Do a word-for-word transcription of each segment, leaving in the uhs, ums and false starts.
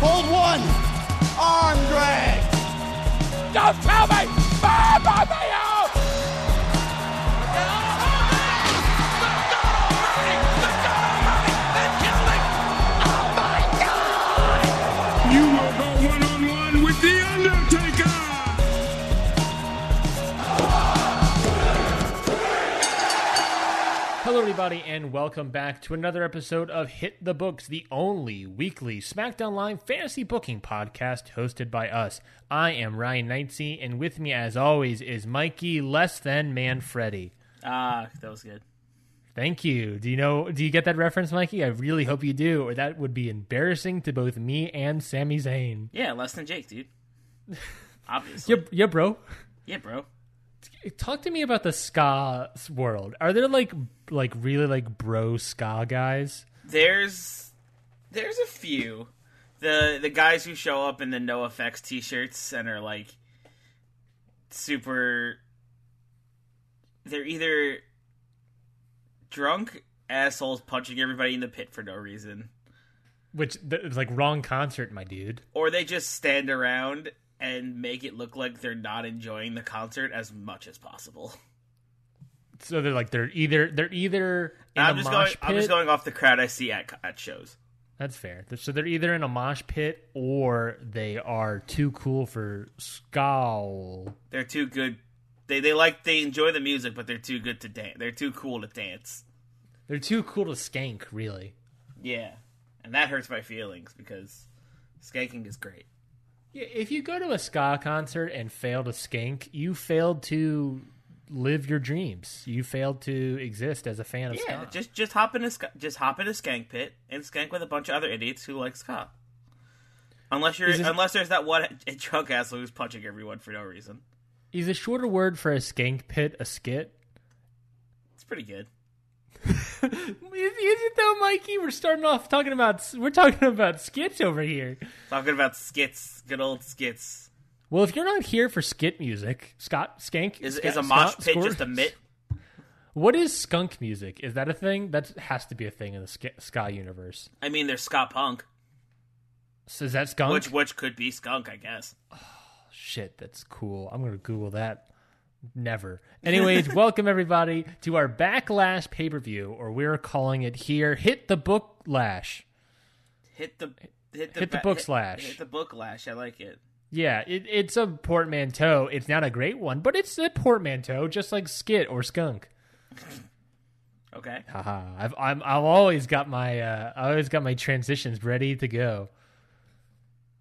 Hold one, arm drag. Don't tell me, bye, bye, bye. Everybody, and welcome back to another episode of Hit the Books, the only weekly SmackDown Live fantasy booking podcast hosted by us. I am Ryan Knightsey, and with me, as always, is Mikey Less Than Man Freddy. Ah, uh, that was good. Thank you. Do you know? Do you get that reference, Mikey? I really hope you do, or that would be embarrassing to both me and Sami Zayn. Yeah, less than Jake, dude. Obviously. Yeah, yeah, bro. Yeah, bro. Talk to me about the ska world. Are there like like really like bro ska guys? There's there's a few. The the guys who show up in the NoFX t-shirts and are like super, they're either drunk assholes punching everybody in the pit for no reason. Which is like wrong concert, my dude. Or they just stand around and make it look like they're not enjoying the concert as much as possible. So they're like they're either they're either in I'm a just mosh going, pit. I'm just going off the crowd I see at at shows. That's fair. So they're either in a mosh pit or they are too cool for ska. They're too good. They they like they enjoy the music, but they're too good to dance. They're too cool to dance. They're too cool to skank, really. Yeah, and that hurts my feelings because skanking is great. Yeah, if you go to a ska concert and fail to skank, you failed to live your dreams. You failed to exist as a fan of yeah, ska. Yeah, just just hop in a ska, just hop in a skank pit and skank with a bunch of other idiots who like ska. Unless you're is unless there's that one drunk asshole who's punching everyone for no reason. Is a shorter word for a skank pit a skit? It's pretty good. is, is it though, Mikey? We're starting off talking about we're talking about skits over here. Talking about skits, good old skits. Well, if you're not here for skit music, Scott Skank is, ska, is a mosh ska, pit score, just a mitt. What is skunk music? Is that a thing? That has to be a thing in the ska, ska universe. I mean, there's ska punk. So is that skunk? Which which could be skunk, I guess. Oh, shit, that's cool. I'm gonna Google that. Never. Anyways, welcome everybody to our Backlash pay-per-view, or we're calling it here, Hit the Book Lash. Hit the hit the, hit the ba- Book Slash. Hit, hit the Book Lash. I like it. Yeah, it, it's a portmanteau. It's not a great one, but it's a portmanteau, just like skit or skunk. Okay. Haha. I've I'm, I've always got my uh, I always got my transitions ready to go.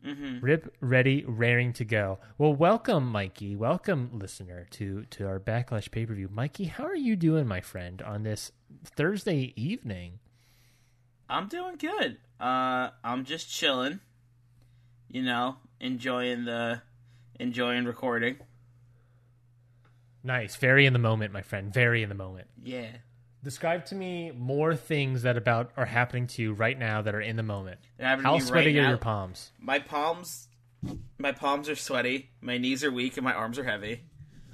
Mm-hmm. Rip, ready, raring to go. Well, welcome, Mikey. Welcome, listener, to, to our Backlash pay-per-view. Mikey, how are you doing, my friend, on this Thursday evening? I'm doing good. Uh, I'm just chilling, you know, enjoying the enjoying recording. Nice. Very in the moment, my friend. Very in the moment. Yeah. Describe to me more things that about are happening to you right now that are in the moment. How sweaty right are now, your palms? My palms, my palms are sweaty. My knees are weak, and my arms are heavy.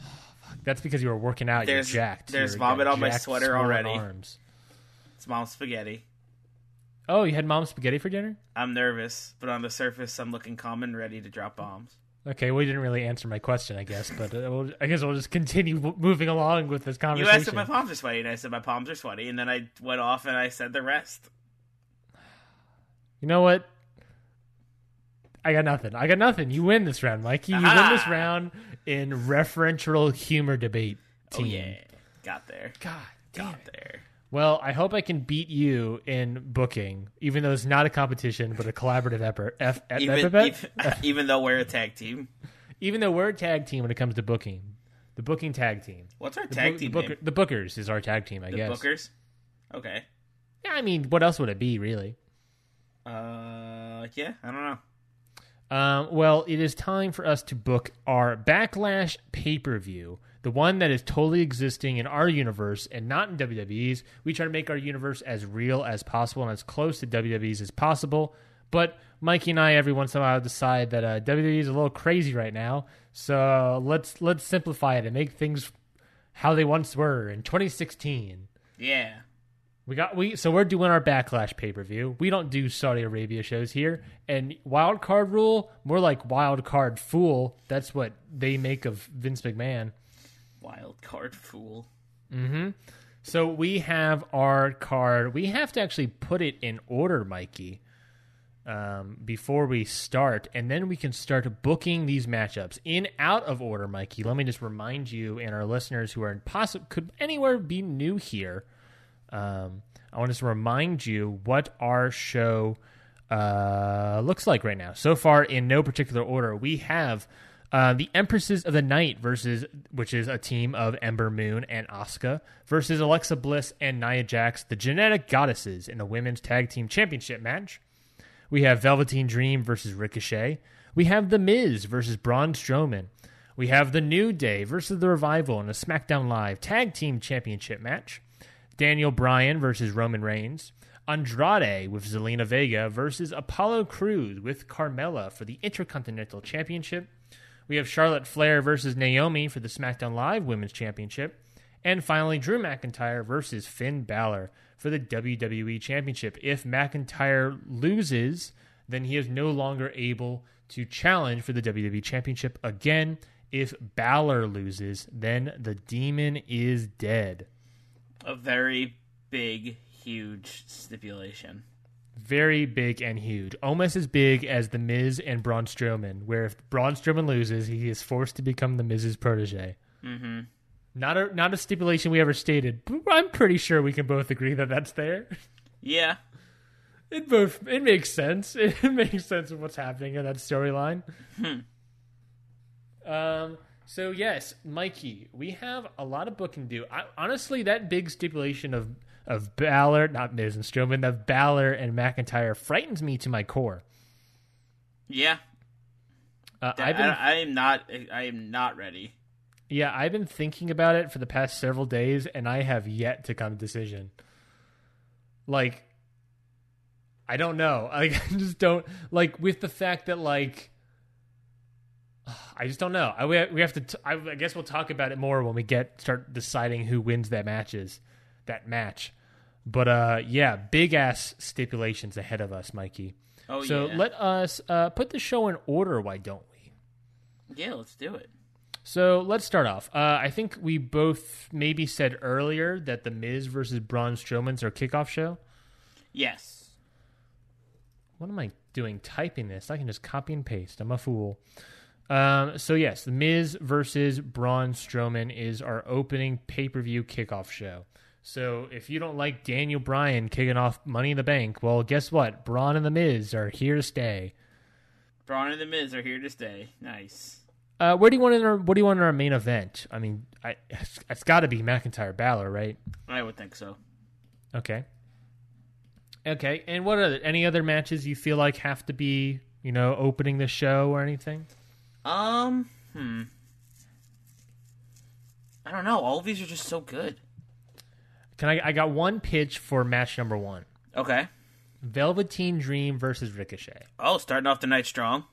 Oh, fuck. That's because you were working out. There's, you're jacked. There's you're, vomit you're on my sweater already. Arms. It's mom's spaghetti. Oh, you had mom's spaghetti for dinner? I'm nervous, but on the surface, I'm looking calm and ready to drop bombs. Okay, well, you didn't really answer my question, I guess, but uh, we'll, I guess we'll just continue w- moving along with this conversation. You asked if my palms are sweaty, and I said my palms are sweaty, and then I went off and I said the rest. You know what? I got nothing. I got nothing. You win this round, Mikey. You Aha! win this round in referential humor debate team. Oh, yeah. Got there. God damn Got it. there. Well, I hope I can beat you in booking, even though it's not a competition, but a collaborative effort. F- even, F- even, F- even though we're a tag team. Even though we're a tag team when it comes to booking. The booking tag team. What's our the tag bo- team the, booker- the Bookers is our tag team, I the guess. The Bookers? Okay. Yeah, I mean, what else would it be, really? Uh, yeah, I don't know. Um, well, it is time for us to book our Backlash pay-per-view. the one that is totally existing in our universe and not in W W E's. We try to make our universe as real as possible and as close to W W E's as possible. But Mikey and I, every once in a while, decide that uh, W W E is a little crazy right now. So let's let's simplify it and make things how they once were in twenty sixteen. Yeah. We got we so we're doing our Backlash pay-per-view. We don't do Saudi Arabia shows here. And wild card rule, more like wild card fool. That's what they make of Vince McMahon. Wild card fool. Mm-hmm. So we have our card. We have to actually put it in order, Mikey, um, before we start. And then we can start booking these matchups in out of order, Mikey. Let me just remind you and our listeners who are impossi- could anywhere be new here. Um, I want to remind you what our show uh, looks like right now. So far, in no particular order, we have uh, the Empresses of the Night versus, which is a team of Ember Moon and Asuka versus Alexa Bliss and Nia Jax, the Genetic Goddesses, in the Women's Tag Team Championship match. We have Velveteen Dream versus Ricochet. We have The Miz versus Braun Strowman. We have The New Day versus The Revival in a SmackDown Live Tag Team Championship match. Daniel Bryan versus Roman Reigns. Andrade with Zelina Vega versus Apollo Crews with Carmella for the Intercontinental Championship. We have Charlotte Flair versus Naomi for the SmackDown Live Women's Championship. And finally, Drew McIntyre versus Finn Balor for the W W E Championship. If McIntyre loses, then he is no longer able to challenge for the W W E Championship again. If Balor loses, then the demon is dead. A very big, huge stipulation. Very big and huge. Almost as big as The Miz and Braun Strowman, where if Braun Strowman loses, he is forced to become The Miz's protege. Mm-hmm. Not a not a stipulation we ever stated, but I'm pretty sure we can both agree that that's there. Yeah. It both it makes sense. It makes sense of what's happening in that storyline. Hmm. Um... So, yes, Mikey, we have a lot of booking to do. I, honestly, that big stipulation of, of Balor, not Miz and Strowman, of Balor and McIntyre frightens me to my core. Yeah. Uh, I've been, I, I, am not, I am not ready. Yeah, I've been thinking about it for the past several days, and I have yet to come to a decision. Like, I don't know. Like, I just don't. Like, with the fact that, like, I just don't know. I we have to. T- I guess we'll talk about it more when we get start deciding who wins that matches, that match. But uh, yeah, big ass stipulations ahead of us, Mikey. Oh so yeah. So let us uh, put the show in order. Why don't we? Yeah, let's do it. So let's start off. Uh, I think we both maybe said earlier that the Miz versus Braun Strowman's our kickoff show. Yes. What am I doing? Typing this? I can just copy and paste. I'm a fool. Um, so, yes, The Miz versus Braun Strowman is our opening pay-per-view kickoff show. So, if you don't like Daniel Bryan kicking off Money in the Bank, well, guess what? Braun and The Miz are here to stay. Braun and The Miz are here to stay. Nice. Uh, where do you want in our, what do you want in our main event? I mean, I, it's, it's got to be McIntyre Balor, right? I would think so. Okay. Okay, and what are any other matches you feel like have to be, you know, opening the show or anything? Um, hmm. I don't know. All of these are just so good. Can I? I got one pitch for match number one. Okay. Velveteen Dream versus Ricochet. Oh, starting off the night strong.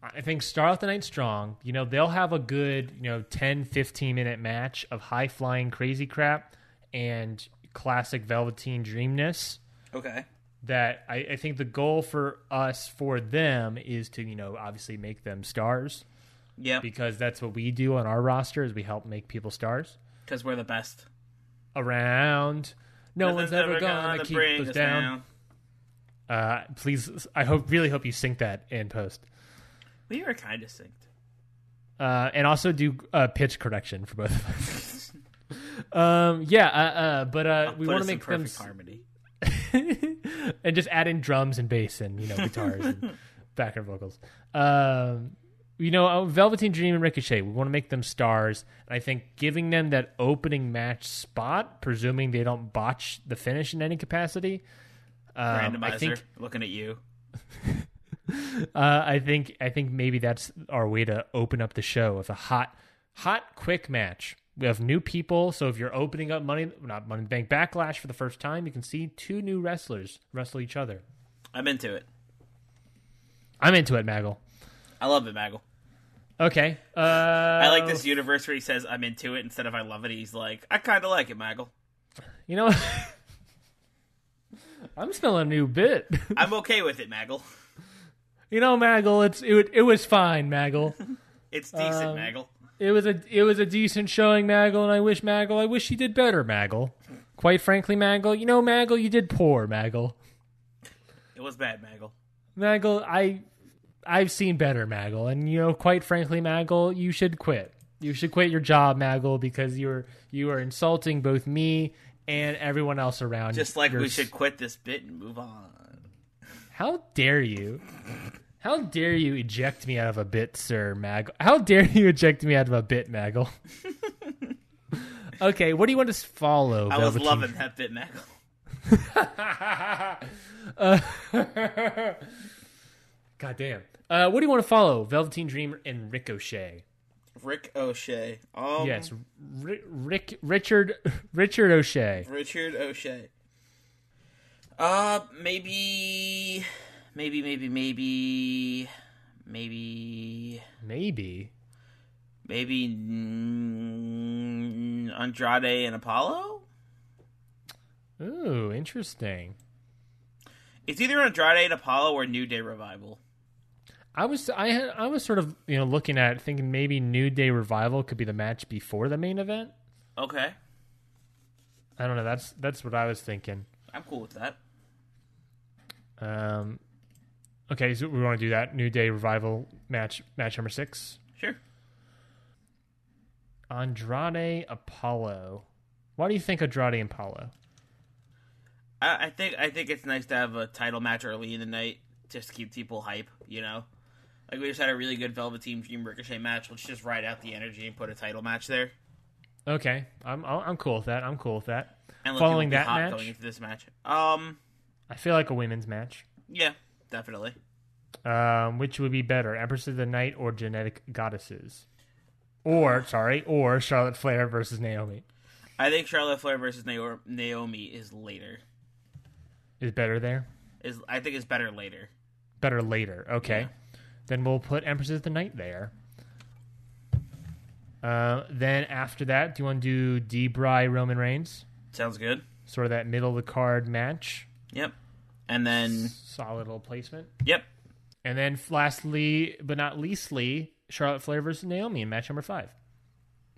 I think start off the night strong. You know, they'll have a good, you know, ten, fifteen minute match of high flying crazy crap and classic Velveteen Dreamness. Okay. That I, I think the goal for us, for them, is to, you know, obviously make them stars. Yeah. Because that's what we do on our roster is we help make people stars. Because we're the best. Around. No Nothing's one's ever going to keep us down. down. Uh, please, I hope, really hope you sync that in post. We were kind of synced. Uh, and also do uh, pitch correction for both of us. um, yeah, uh, uh, but uh, we want to make them... harmony. And just add in drums and bass and, you know, guitars and background vocals. Um, you know, Velveteen Dream and Ricochet, we want to make them stars. And I think giving them that opening match spot, presuming they don't botch the finish in any capacity. Um, Randomizer, I think, looking at you. uh, I think I think maybe that's our way to open up the show with a hot, hot, quick match. We have new people, so if you're opening up Money, not Money in the Bank, Backlash for the first time, you can see two new wrestlers wrestle each other. I'm into it. I'm into it, Maggle. I love it, Maggle. Okay. Uh, I like this universe where he says, I'm into it, instead of I love it, he's like, I kind of like it, Maggle. You know, I'm smelling a new bit. I'm okay with it, Maggle. You know, Maggle, it's it, it was fine, Maggle. It's decent, um, Maggle. It was a it was a decent showing, Maggle, and I wish Maggle, I wish you did better, Maggle. Quite frankly, Maggle, you know, Maggle, you did poor, Maggle. It was bad, Maggle. Maggle, I I've seen better, Maggle, and you know, quite frankly, Maggle, you should quit. You should quit your job, Maggle, because you're you are insulting both me and everyone else around. Just like your... we should quit this bit and move on. How dare you? How dare you eject me out of a bit, sir, Maggle? How dare you eject me out of a bit, Maggle? Okay, what do you want to follow? I Velveteen? was loving that bit, Maggle. uh, God damn. Uh, what do you want to follow? Velveteen Dream and Ricochet. Rick O'Shea. Um, yes, R- Rick Richard Richard O'Shea. Richard O'Shea. Uh, maybe... Maybe, maybe, maybe, maybe, maybe, maybe mm, Andrade and Apollo. Ooh, interesting. It's either Andrade and Apollo or New Day Revival. I was, I had, I was sort of, you know, looking at it, thinking maybe New Day Revival could be the match before the main event. Okay. I don't know. That's that's what I was thinking. I'm cool with that. Um. Okay, so we want to do that New Day Revival match, match number six. Sure. Andrade Apollo. Why do you think Andrade and Apollo? I, I think I think it's nice to have a title match early in the night, just to keep people hype. You know, like we just had a really good Velveteen Dream Ricochet match. Let's just ride out the energy and put a title match there. Okay, I'm I'm cool with that. I'm cool with that. And following that match, going into this match, um. I feel like a women's match. Yeah, definitely. Um, which would be better, Empress of the Night or Genetic Goddesses? Or, sorry, or Charlotte Flair versus Naomi. I think Charlotte Flair versus Naomi is later. Is better there? Is I think it's better later. Better later, okay. Yeah. Then we'll put Empress of the Night there. Uh, then after that, do you want to do D. Bry Roman Reigns? Sounds good. Sort of that middle-of-the-card match. Yep. And then... Solid little placement. Yep. And then lastly, but not leastly, Charlotte Flair versus Naomi in match number five.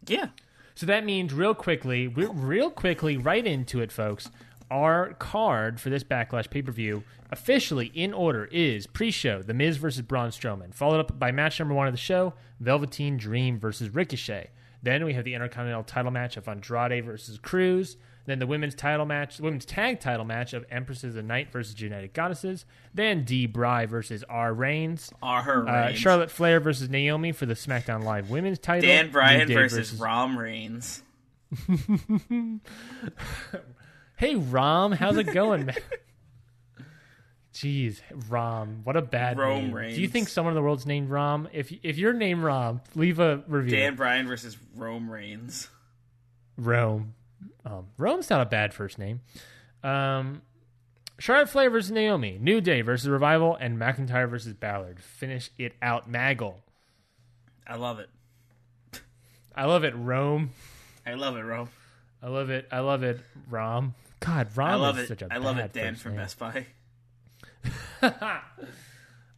Yeah. So that means real quickly, we're real quickly right into it, folks. Our card for this Backlash pay-per-view, officially in order, is pre-show, The Miz versus Braun Strowman, followed up by match number one of the show, Velveteen Dream versus Ricochet. Then we have the Intercontinental title match of Andrade versus Crews. Then the women's title match, women's tag title match of Empresses of the Night versus Genetic Goddesses. Then D. Bry versus R. Reigns. R. Reigns. Uh, Charlotte Flair versus Naomi for the SmackDown Live women's title. Dan Bryan versus, versus Rom Reigns. Hey, Rom, how's it going, man? Jeez, Rom, what a bad Rome name. Reigns. Do you think someone in the world's named Rom? If if you're named Rom, leave a review. Dan Bryan versus Rome Reigns. Rome. Um, Rome's not a bad first name. Um, Charlotte Flair versus Naomi, New Day versus Revival, and McIntyre versus Ballard. Finish it out, Maggle. I love it. I love it, Rome. I love it, Rome. I love it. I love it, Rom. God, Rom I love is it. such a I bad love it, Dan from name. Best Buy.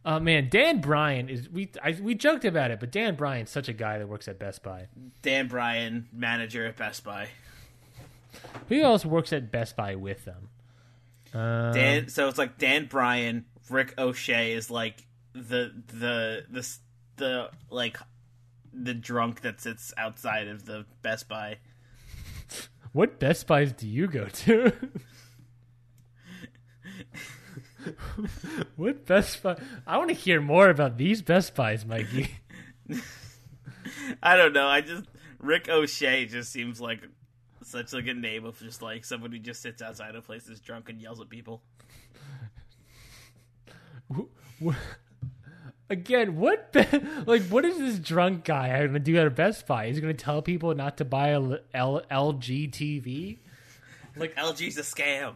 Oh man, Dan Bryan is we I, we joked about it, but Dan Bryan's such a guy that works at Best Buy. Dan Bryan, manager at Best Buy. Who else works at Best Buy with them? Um, Dan, so it's like Dan Bryan, Rick O'Shea is like the the the the like the drunk that sits outside of the Best Buy. What Best Buys do you go to? What Best Buy? I want to hear more about these Best Buys, Mikey. I don't know. I just Rick O'Shea just seems like. Such like a name of just like someone who just sits outside of places drunk and yells at people. Again, what the, like, what is this drunk guy going to do at a Best Buy? He's going to tell people not to buy a L- L G T V? Like, L G's a scam.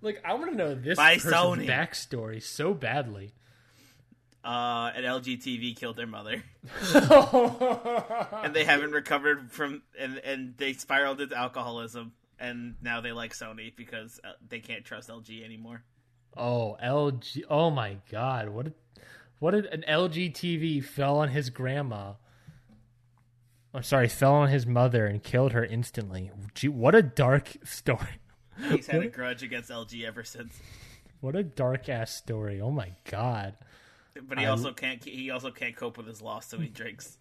Like, I want to know this By person's Sony. backstory so badly. Uh, an L G T V killed their mother. And they haven't recovered from, and, and they spiraled into alcoholism. And now they like Sony because they can't trust L G anymore. Oh, L G. Oh, my God. What a... What did an L G T V fell on his grandma? I'm sorry, fell on his mother and killed her instantly. Gee, what a dark story. He's had a grudge against L G ever since. What a dark ass story. Oh my God. But he I... also can't. He also can't cope with his loss, so he drinks.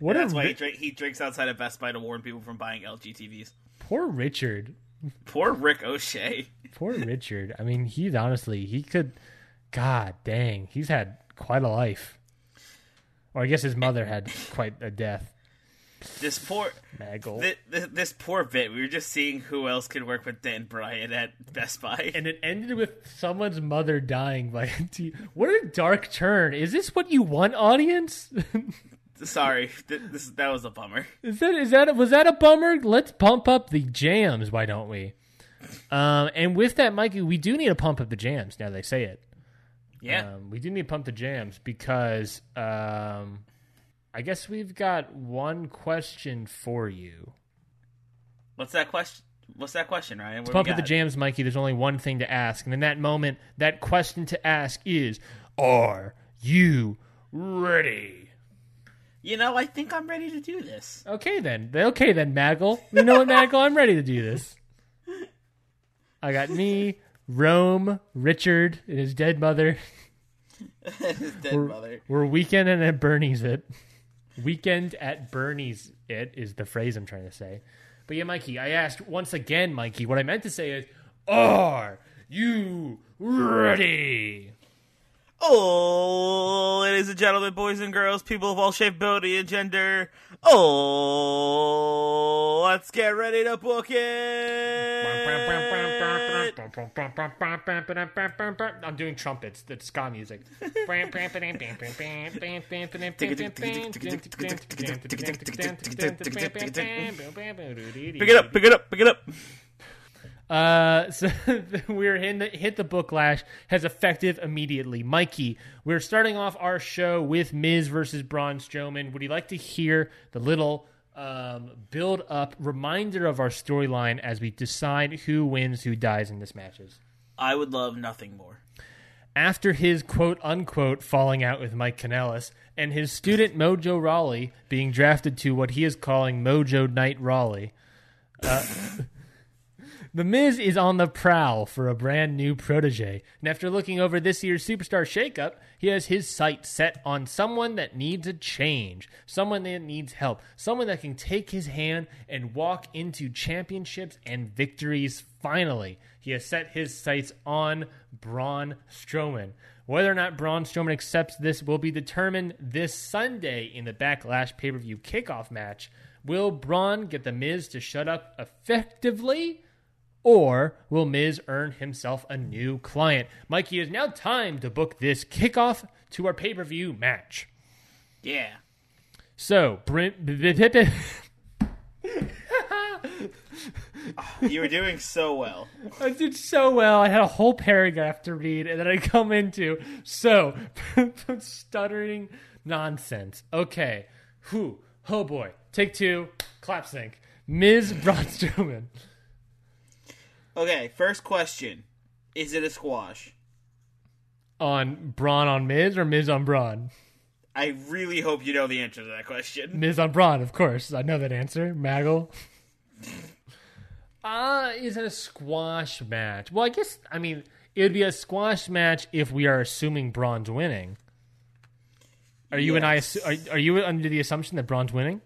What that's a... why he, drink, he drinks outside of Best Buy to warn people from buying L G T Vs. Poor Richard. Poor Ricochet. Poor Richard. I mean, he's honestly he could. God dang, he's had quite a life. Or I guess his mother had quite a death. This poor Maggle. Th- th- this poor bit. We were just seeing who else could work with Dan Bryan at Best Buy. And it ended with someone's mother dying by a t- What a dark turn. Is this what you want, audience? Sorry, th- this, that was a bummer. Is that is that was that a bummer? Let's pump up the jams, why don't we? Um, and with that, Mikey, we do need to pump up the jams now they say it. Yeah, um, we do need to pump the jams because um, I guess we've got one question for you. What's that question? What's that question, Ryan? To pump up the jams, Mikey, there's only one thing to ask. And in that moment, that question to ask is, are you ready? You know, I think I'm ready to do this. Okay, then. Okay, then, Maggle. You know what, Maggle? I'm ready to do this. I got me... Rome, Richard, and his dead mother. His dead we're, mother. We're weekending at Bernie's it. Weekend at Bernie's it is the phrase I'm trying to say. But yeah, Mikey, I asked once again, Mikey, what I meant to say is, are you ready? Oh, ladies and gentlemen, boys and girls, people of all shape, ability, and gender. Oh, let's get ready to book it. I'm doing trumpets. That's ska music. Pick it up, pick it up, pick it up. Uh, so we're in the hit the booklash has effective immediately. Mikey, we're starting off our show with Miz versus Braun Strowman. Would you like to hear the little um, build up reminder of our storyline as we decide who wins, who dies in this matches? I would love nothing more. After his quote unquote falling out with Mike Kanellis and his student Mojo Rawley being drafted to what he is calling Mojo Knight Rawley. Uh, The Miz is on the prowl for a brand new protege, and after looking over this year's Superstar Shakeup, he has his sights set on someone that needs a change, someone that needs help, someone that can take his hand and walk into championships and victories finally. He has set his sights on Braun Strowman. Whether or not Braun Strowman accepts this will be determined this Sunday in the Backlash pay-per-view kickoff match. Will Braun get The Miz to shut up effectively? Or will Miz earn himself a new client? Mikey, it is now time to book this kickoff to our pay-per-view match. Yeah. So, Brent... You were doing so well. I did so well. I had a whole paragraph to read, and then I come into... So, stuttering nonsense. Okay. Whew. Oh, boy. Take two. Clap sync. Miz Braun Strowman. Okay, first question. Is it a squash? On Braun on Miz or Miz on Braun? I really hope you know the answer to that question. Miz on Braun, of course. I know that answer. Maggle. Ah, uh, is it a squash match? Well, I guess, I mean, it would be a squash match if we are assuming Braun's winning. Are you yes. and I, are, are you under the assumption that Braun's winning?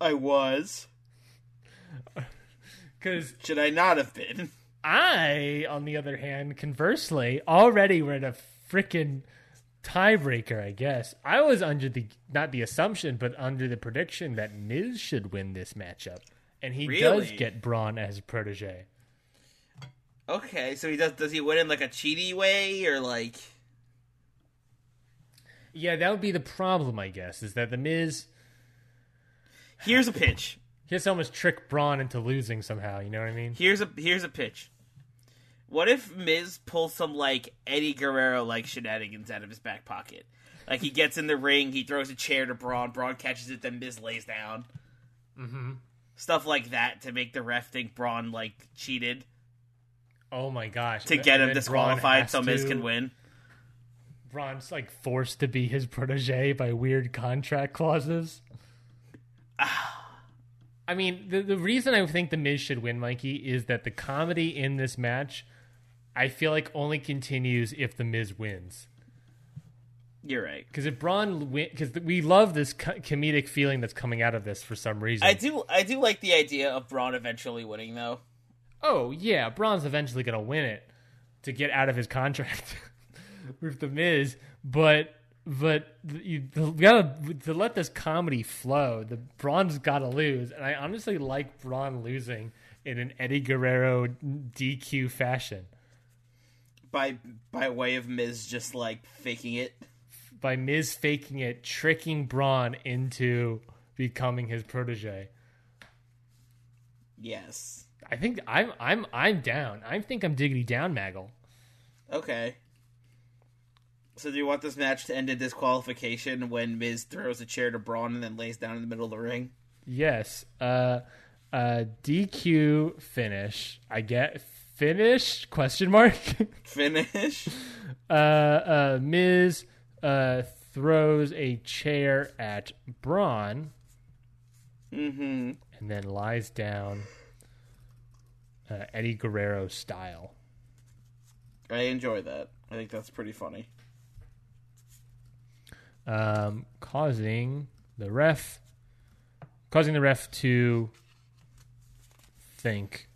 I was. Should I not have been? I, on the other hand, conversely, already were in a freaking tiebreaker, I guess. I was under the, not the assumption, but under the prediction that Miz should win this matchup. And he really? does get Braun as a protege. Okay, so he does, does he win in like a cheaty way or like... Yeah, that would be the problem, I guess, is that The Miz... Here's a pitch. Here's how much trick Braun into losing somehow, you know what I mean? Here's a here's a pitch. What if Miz pulls some, like, Eddie Guerrero-like shenanigans out of his back pocket? Like, he gets in the ring, he throws a chair to Braun, Braun catches it, then Miz lays down. Mm-hmm. Stuff like that to make the ref think Braun, like, cheated. Oh, my gosh. To get and him disqualified so Miz to... can win. Braun's, like, forced to be his protege by weird contract clauses. I mean, the, the reason I think The Miz should win, Mikey, is that the comedy in this match, I feel like, only continues if The Miz wins. You're right. Because if Braun wins, because we love this co- comedic feeling that's coming out of this for some reason. I do I do like the idea of Braun eventually winning, though. Oh, yeah, Braun's eventually going to win it to get out of his contract with The Miz, but... But you gotta to let this comedy flow. The Braun's gotta lose, and I honestly like Braun losing in an Eddie Guerrero D Q fashion. By by way of Miz just like faking it. By Miz faking it, tricking Braun into becoming his protege. Yes, I think I'm I'm I'm down. I think I'm diggity down, Maggle. Okay. So do you want this match to end in disqualification when Miz throws a chair to Braun and then lays down in the middle of the ring? Yes. Uh, uh, D Q finish. I get finish? Question mark? Finish? uh, uh, Miz uh, throws a chair at Braun. Mm-hmm. And then lies down uh, Eddie Guerrero style. I enjoy that. I think that's pretty funny. Um, causing the ref, causing the ref to think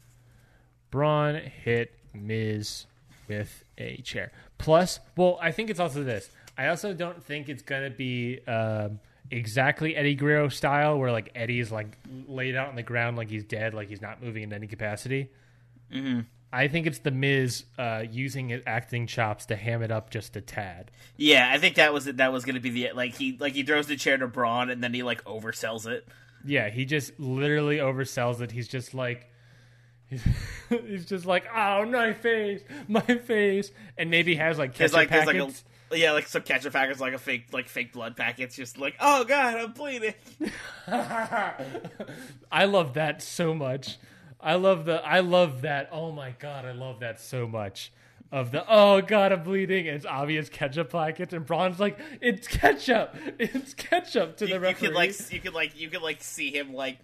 Braun hit Miz with a chair. Plus, well, I think it's also this. I also don't think it's gonna be um, exactly Eddie Guerrero style, where like Eddie's like laid out on the ground like he's dead, like he's not moving in any capacity. Mm-hmm. I think it's the Miz uh, using his acting chops to ham it up just a tad. Yeah, I think that was that was going to be the like he like he throws the chair to Braun and then he like oversells it. Yeah, he just literally oversells it. He's just like he's, he's just like oh my face, my face, and maybe has like ketchup like, packets. Like a, yeah, like some ketchup packets, like a fake like fake blood packets. Just like oh god, I'm bleeding. I love that so much. I love the, I love that. Oh my God. I love that so much of the, oh God, I'm bleeding. And it's obvious ketchup packets and Braun's like, it's ketchup. It's ketchup to you, the referee. You could like, you could like, you could like see him like,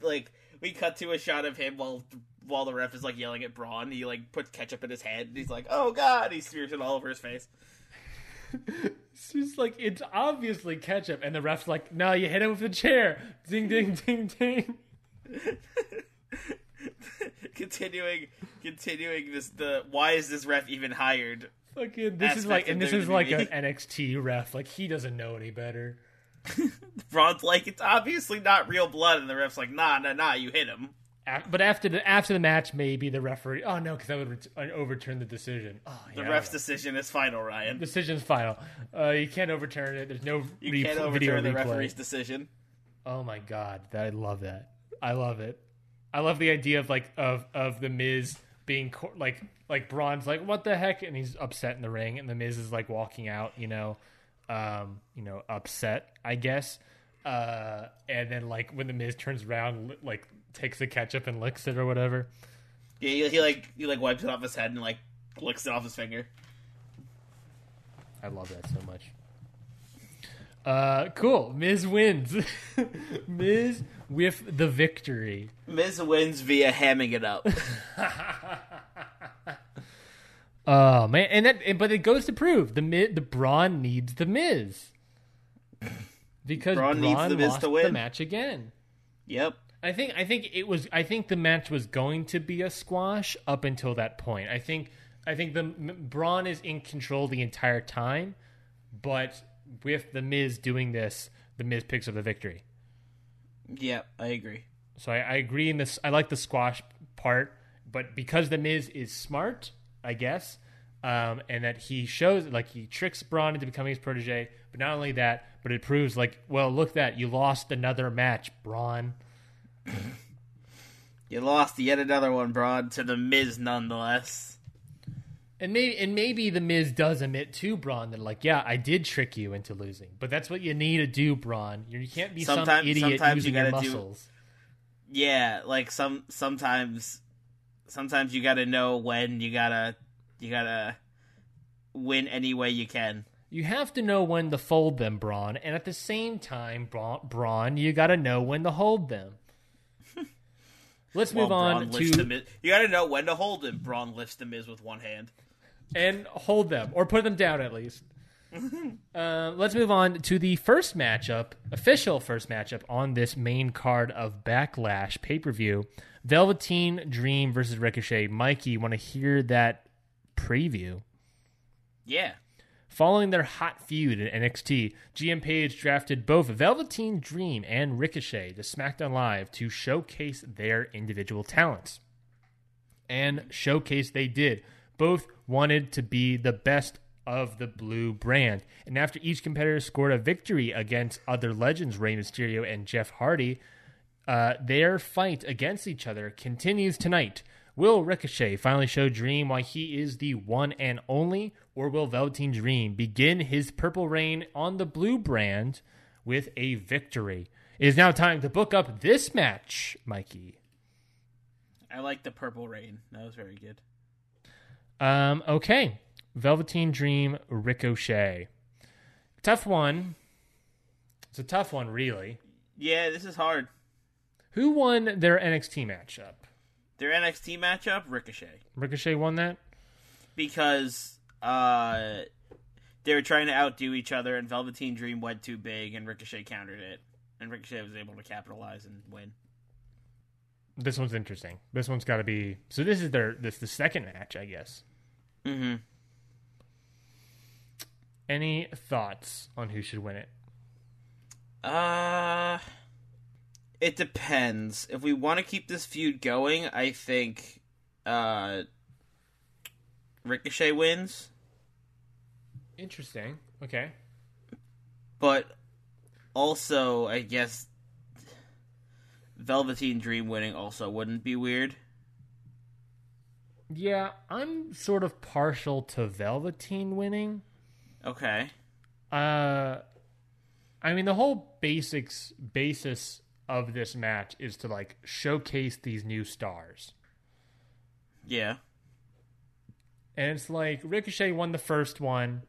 like we cut to a shot of him while, while the ref is like yelling at Braun. He like puts ketchup in his head and he's like, oh God, he smears it all over his face. It's just like, it's obviously ketchup. And the ref's like, no, you hit him with the chair. Ding, ding, ding, ding. Continuing, continuing this. The why is this ref even hired? Fucking this is like, and this is like an N X T ref. Like he doesn't know any better. Braun's like, it's obviously not real blood, and the ref's like, nah, nah, nah, you hit him. But after the after the match, maybe the referee. Oh no, because that would ret- overturn the decision. Oh, yeah, the ref's decision is final, Ryan. Decision's final. Uh, you can't overturn it. There's no. You re- can't overturn the replay. Referee's decision. Oh my god, I love that. I love it. I love the idea of like of, of the Miz being cor- like like Braun's like what the heck and he's upset in the ring and the Miz is like walking out you know um, you know upset I guess uh, and then like when the Miz turns around like takes the ketchup and licks it or whatever yeah he, he like he like wipes it off his head and like licks it off his finger. I love that so much. Uh, cool. Miz wins. Miz with the victory. Miz wins via hamming it up. Oh man, and that, and, but it goes to prove the Miz, the Braun needs the Miz because Braun, Braun needs the Miz lost to win the match again. Yep. I think I think it was I think the match was going to be a squash up until that point. I think I think the Braun is in control the entire time, but with the Miz doing this, the Miz picks up the victory. Yeah, I agree. So I, I agree in this. I like the squash part, but because the Miz is smart, I guess, um, and that he shows, like, he tricks Braun into becoming his protege. But not only that, but it proves, like, well, look, that you lost another match, Braun. You lost yet another one, Braun, to The Miz, nonetheless. And maybe, and maybe The Miz does admit to Braun that, like, yeah, I did trick you into losing. But that's what you need to do, Braun. You can't be sometimes, some idiot sometimes using you your muscles. Do, yeah, like, some sometimes, sometimes you got to know when you gotta you gotta win any way you can. You have to know when to fold them, Braun. And at the same time, Braun, Braun you got to know when to hold them. Let's move on to... You got to know when to hold them. Braun lifts The Miz with one hand. And hold them, or put them down at least. uh, let's move on to the first matchup, official first matchup on this main card of Backlash pay-per-view. Velveteen Dream versus Ricochet. Mikey, want to hear that preview? Yeah. Following their hot feud in N X T, G M Page drafted both Velveteen Dream and Ricochet to SmackDown Live to showcase their individual talents. And showcase they did. Both wanted to be the best of the blue brand. And after each competitor scored a victory against other legends, Rey Mysterio and Jeff Hardy, uh, their fight against each other continues tonight. Will Ricochet finally show Dream why he is the one and only, or will Velveteen Dream begin his purple reign on the blue brand with a victory? It is now time to book up this match, Mikey. I like the purple reign. That was very good. Um, okay. Velveteen Dream, Ricochet. Tough one. It's a tough one, really. Yeah, this is hard. Who won their N X T matchup? Their N X T matchup, Ricochet. Ricochet won that? Because uh, they were trying to outdo each other, and Velveteen Dream went too big, and Ricochet countered it. And Ricochet was able to capitalize and win. This one's interesting. This one's got to be... So this is their this the second match, I guess. Mm-hmm. Any thoughts on who should win it? Uh... It depends. If we want to keep this feud going, I think uh, Ricochet wins. Interesting. Okay. But also, I guess Velveteen Dream winning also wouldn't be weird. Yeah, I'm sort of partial to Velveteen winning. Okay. Uh, I mean, the whole basics basis... of this match is to, like, showcase these new stars. Yeah. And it's like, Ricochet won the first one.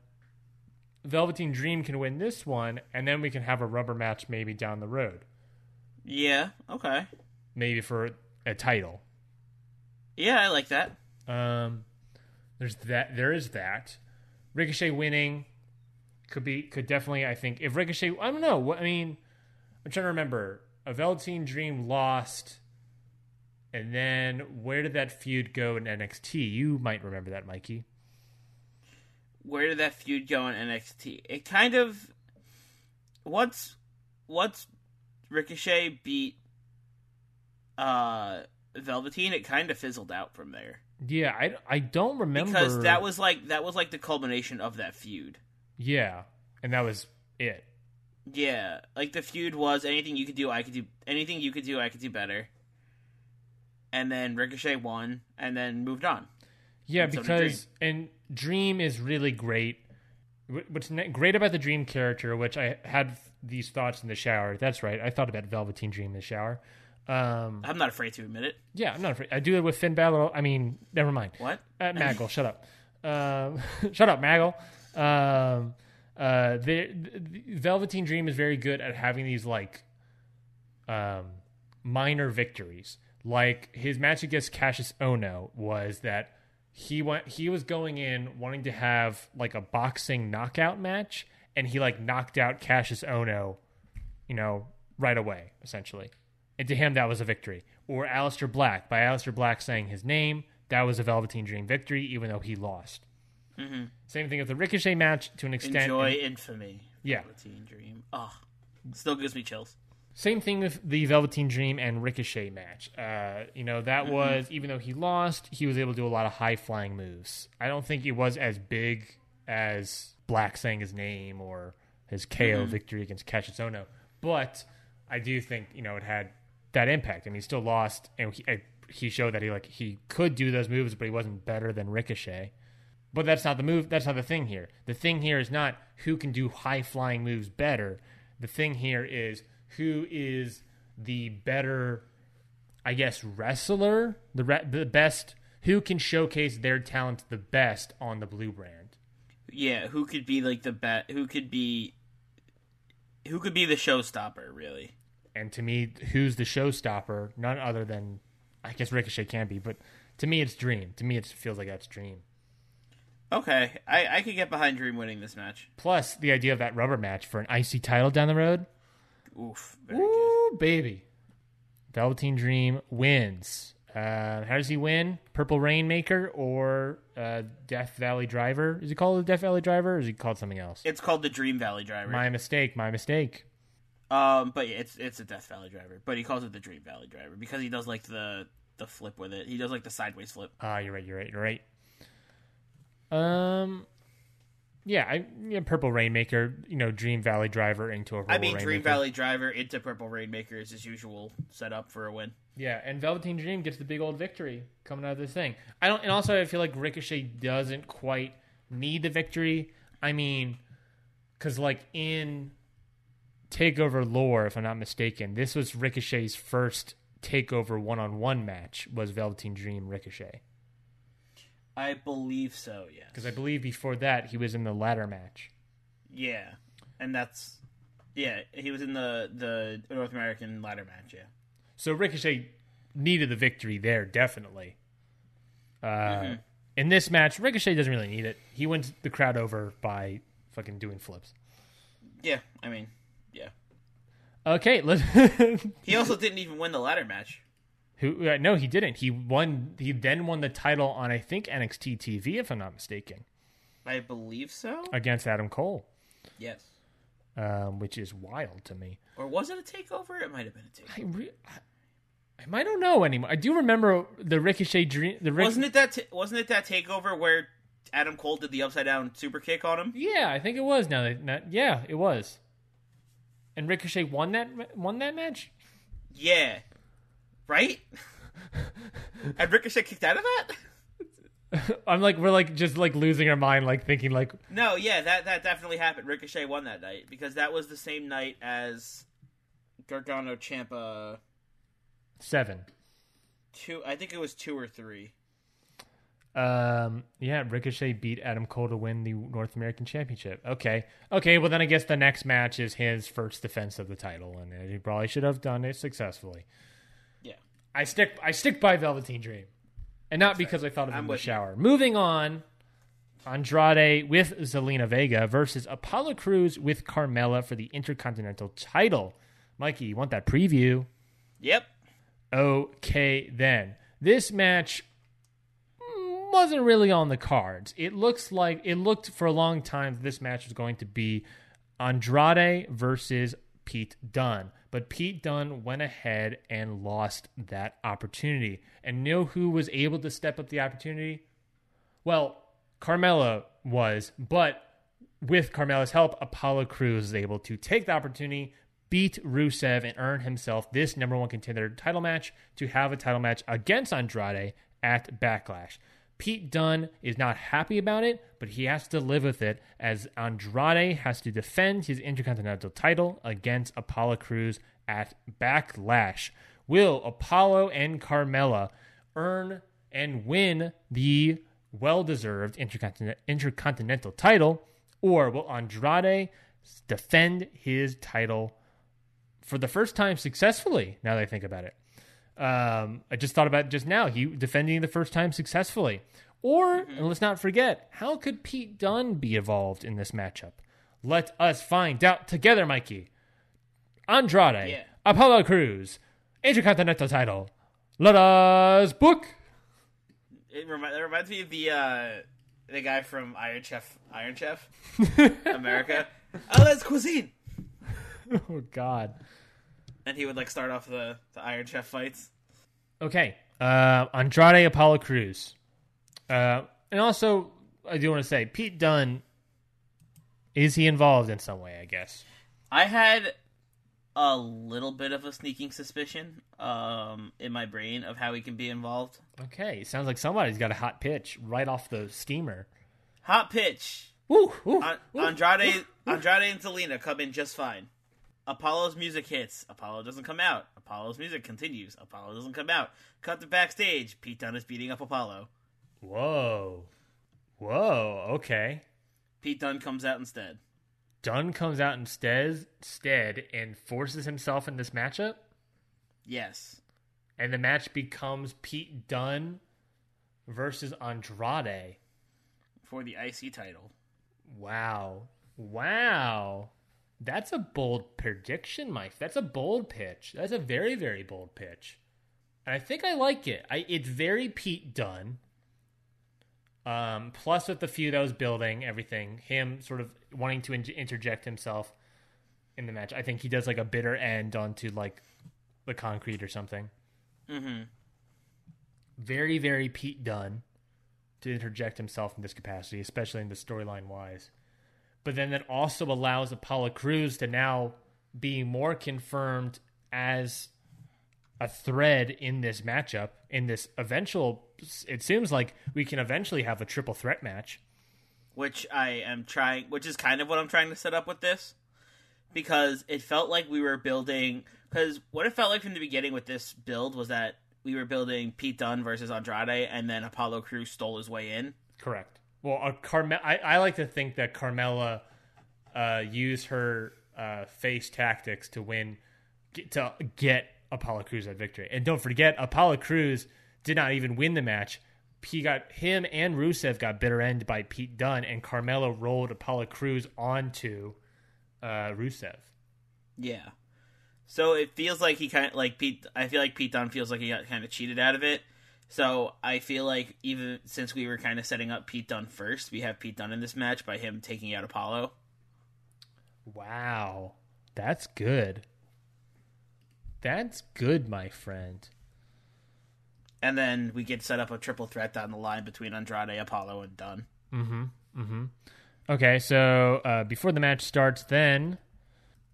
Velveteen Dream can win this one, and then we can have a rubber match maybe down the road. Yeah, okay. Maybe for a title. Yeah, I like that. Um, there's that. There is that. Ricochet winning could be, could definitely, I think, if Ricochet, I don't know, I mean, I'm trying to remember... A Velveteen Dream lost, and then where did that feud go in N X T? You might remember that, Mikey. Where did that feud go in N X T? It kind of... Once, once Ricochet beat uh, Velveteen, it kind of fizzled out from there. Yeah, I, I don't remember... Because that was like that was like the culmination of that feud. Yeah, and that was it. Yeah, like the feud was anything you could do, I could do. Anything you could do, I could do better. And then Ricochet won, and then moved on. Yeah, and because so and Dream is really great. What's great about the Dream character, which I had these thoughts in the shower. That's right, I thought about Velveteen Dream in the shower. Um, I'm not afraid to admit it. Yeah, I'm not afraid. I do it with Finn Balor. I mean, never mind. What? Uh, Maggle, shut up. Um, shut up, Maggle. Um, Uh, the, the Velveteen Dream is very good at having these, like, um, minor victories. Like, his match against Kassius Ohno was that he went, he was going in wanting to have, like, a boxing knockout match, and he, like, knocked out Kassius Ohno, you know, right away, essentially. And to him, that was a victory. Or Aleister Black. By Aleister Black saying his name, that was a Velveteen Dream victory, even though he lost. Mm-hmm. Same thing with the Ricochet match to an extent. Enjoy and, infamy. Yeah. Velveteen Dream. Oh, still gives me chills. Same thing with the Velveteen Dream and Ricochet match. Uh, you know, that mm-hmm. was, even though he lost, he was able to do a lot of high-flying moves. I don't think it was as big as Black saying his name or his K O mm-hmm. victory against Kassius Ohno. But I do think, you know, it had that impact. I mean, he still lost, and he, he showed that he like he could do those moves, but he wasn't better than Ricochet. But that's not the move. That's not the thing here. The thing here is not who can do high-flying moves better. The thing here is who is the better, I guess, wrestler, the re- the best, who can showcase their talent the best on the blue brand. Yeah, who could be like the best, who could be, who could be the showstopper, really. And to me, who's the showstopper? None other than, I guess Ricochet can be, but to me it's Dream. To me it feels like that's Dream. Okay, I, I could get behind Dream winning this match. Plus, the idea of that rubber match for an I C title down the road. Oof. Ooh, good. Baby. Velveteen Dream wins. Uh, how does he win? Purple Rainmaker or uh, Death Valley Driver? Is he called the Death Valley Driver or is he called something else? It's called the Dream Valley Driver. My mistake, my mistake. Um, But yeah, it's it's a Death Valley Driver. But he calls it the Dream Valley Driver because he does like the, the flip with it. He does like the sideways flip. Ah, uh, you're right, you're right, you're right. Um... Yeah, I, yeah, Purple Rainmaker, you know, Dream Valley Driver into a Purple Rainmaker. I mean, Rainmaker. Dream Valley Driver into Purple Rainmaker is his usual setup for a win. Yeah, and Velveteen Dream gets the big old victory coming out of this thing. I don't, and also I feel like Ricochet doesn't quite need the victory. I mean, because like in TakeOver lore, if I'm not mistaken, this was Ricochet's first TakeOver one-on-one match was Velveteen Dream Ricochet. I believe so, yeah. Because I believe before that, he was in the ladder match. Yeah, and that's... Yeah, he was in the, the North American ladder match, yeah. So Ricochet needed the victory there, definitely. Uh, mm-hmm. In this match, Ricochet doesn't really need it. He wins the crowd over by fucking doing flips. Yeah, I mean, yeah. Okay, let's... He also didn't even win the ladder match. Who, uh, no, he didn't. He won. He then won the title on, I think, N X T T V, if I'm not mistaken. I believe so. Against Adam Cole. Yes. Um, which is wild to me. Or was it a takeover? It might have been a takeover. I, re- I, I don't know anymore. I do remember the Ricochet Dream. The Ric- wasn't it that? T- wasn't it that takeover where Adam Cole did the upside down super kick on him? Yeah, I think it was. Now that, not, yeah, it was. And Ricochet won that won that match. Yeah. Right? And Ricochet kicked out of that? I'm like, we're like just like losing our mind, like thinking like... No, yeah, that, that definitely happened. Ricochet won that night because that was the same night as Gargano Ciampa... Seven. Two, I think it was two or three. Um. Yeah, Ricochet beat Adam Cole to win the North American Championship. Okay. Okay, well then I guess the next match is his first defense of the title and he probably should have done it successfully. I stick I stick by Velveteen Dream. And not That's because right. I thought of him in the shower. You. Moving on, Andrade with Zelina Vega versus Apollo Crews with Carmella for the Intercontinental title. Mikey, you want that preview? Yep. Okay, then. This match wasn't really on the cards. It looks like it looked for a long time that this match was going to be Andrade versus Pete Dunne. But Pete Dunne went ahead and lost that opportunity. And know who was able to step up the opportunity? Well, Carmella was, but with Carmella's help, Apollo Crews was able to take the opportunity, beat Rusev, and earn himself this number one contender title match to have a title match against Andrade at Backlash. Pete Dunne is not happy about it, but he has to live with it as Andrade has to defend his Intercontinental title against Apollo Crews at Backlash. Will Apollo and Carmella earn and win the well-deserved intercontin- Intercontinental title, or will Andrade defend his title for the first time successfully, now that I think about it? Um, I just thought about it just now. He defending the first time successfully. Or, and let's not forget, how could Pete Dunne be involved in this matchup? Let us find out together, Mikey. Andrade, yeah. Apollo Crews, Intercontinental title. Let us book. It, remi- it reminds me of the uh, the guy from Iron Chef, Iron Chef, America. Alles Cuisine. Oh, God. And he would, like, start off the, the Iron Chef fights. Okay. Uh, Andrade, Apollo Crews. Uh, and also, I do want to say, Pete Dunne, is he involved in some way, I guess? I had a little bit of a sneaking suspicion um, in my brain of how he can be involved. Okay. Sounds like somebody's got a hot pitch right off the steamer. Hot pitch. Woo, woo, An- woo, Andrade, woo, woo. Andrade and Zelina come in just fine. Apollo's music hits. Apollo doesn't come out. Apollo's music continues. Apollo doesn't come out. Cut to backstage. Pete Dunne is beating up Apollo. Whoa. Whoa, okay. Pete Dunne comes out instead. Dunne comes out instead, instead and forces himself in this matchup? Yes. And the match becomes Pete Dunne versus Andrade. For the I C title. Wow. Wow. That's a bold prediction, Mike. That's a bold pitch. That's a very, very bold pitch. And I think I like it. I, it's very Pete Dunne. Um, plus with the feud that was building, everything, him sort of wanting to in- interject himself in the match. I think he does like a bitter end onto like the concrete or something. Mm-hmm. Very, very Pete Dunne to interject himself in this capacity, especially in the storyline wise. But then that also allows Apollo Crews to now be more confirmed as a thread in this matchup, in this eventual, it seems like we can eventually have a triple threat match. Which I am trying, which is kind of what I'm trying to set up with this, because it felt like we were building, because what it felt like from the beginning with this build was that we were building Pete Dunne versus Andrade, and then Apollo Crews stole his way in. Correct. Well, uh, Carme- I, I like to think that Carmella uh, used her uh, face tactics to win, get, to get Apollo Crews that victory. And don't forget, Apollo Crews did not even win the match. He got him and Rusev got bitter end by Pete Dunne, and Carmella rolled Apollo Crews onto uh, Rusev. Yeah, so it feels like he kind of like Pete. I feel like Pete Dunne feels like he got kind of cheated out of it. So I feel like even since we were kind of setting up Pete Dunne first, we have Pete Dunne in this match by him taking out Apollo. Wow. That's good. That's good, my friend. And then we get set up a triple threat down the line between Andrade, Apollo, and Dunne. Mm-hmm. Mm-hmm. Okay, so uh, before the match starts then,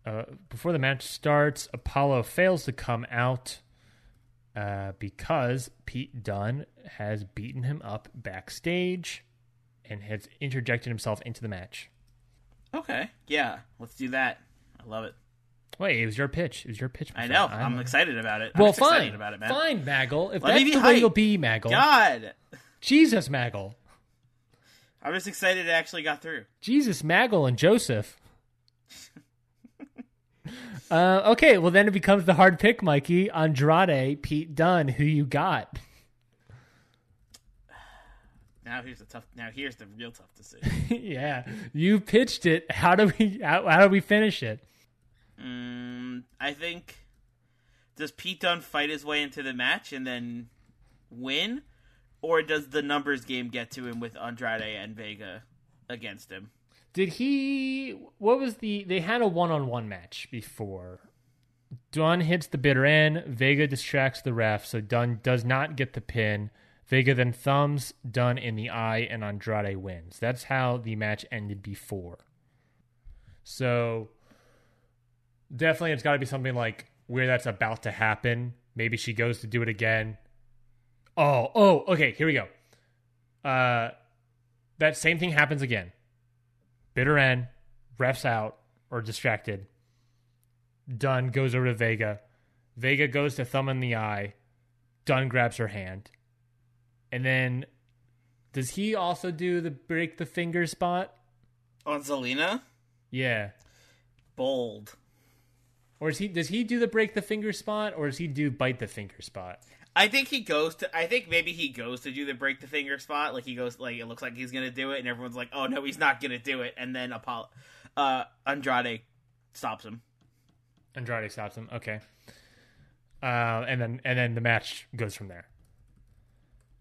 uh, before the match starts, Apollo fails to come out. Uh, because Pete Dunne has beaten him up backstage and has interjected himself into the match. Okay. Yeah. Let's do that. I love it. Wait, it was your pitch. It was your pitch. I know. I'm, I'm excited about it. Well, I'm fine. Excited about it, man. Fine, Maggle. If Let that's the hype. Way you'll be, Maggle. God. Jesus, Maggle. I'm just excited it actually got through. Jesus, Maggle, and Joseph. Uh, okay, well then it becomes the hard pick, Mikey. Andrade, Pete Dunne, who you got? Now here's the tough. Now here's the real tough decision. Yeah, you pitched it. How do we? How, how do we finish it? Mm, I think. Does Pete Dunne fight his way into the match and then win, or does the numbers game get to him with Andrade and Vega against him? Did he, what was the, they had a one-on-one match before. Dunne hits the bitter end, Vega distracts the ref, so Dunne does not get the pin. Vega then thumbs Dunne in the eye, and Andrade wins. That's how the match ended before. So, definitely it's got to be something like where that's about to happen. Maybe she goes to do it again. Oh, oh, okay, here we go. Uh, that same thing happens again. Bitter end, refs out, or distracted. Dunne goes over to Vega. Vega goes to thumb in the eye. Dunne grabs her hand. And then, does he also do the break the finger spot? On Zelina? Yeah. Bold. Or is he? Does he do the break the finger spot, or does he do bite the finger spot? I think he goes to, I think maybe he goes to do the break the finger spot. Like he goes, like it looks like he's going to do it and everyone's like, oh no, he's not going to do it. And then Apollo, uh, Andrade stops him. Andrade stops him. Okay. Uh, and then, and then the match goes from there.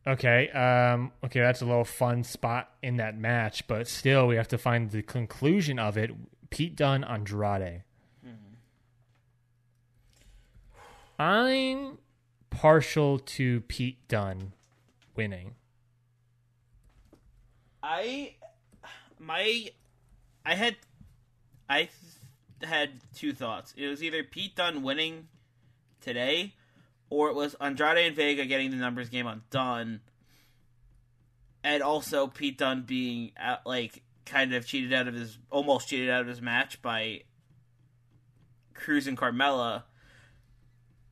Okay. Um, okay. That's a little fun spot in that match, but still we have to find the conclusion of it. Pete Dunne, Andrade. I'm partial to Pete Dunne winning. I my I had I had two thoughts. It was either Pete Dunne winning today, or it was Andrade and Vega getting the numbers game on Dunne, and also Pete Dunne being out, like kind of cheated out of his almost cheated out of his match by Crews and Carmella.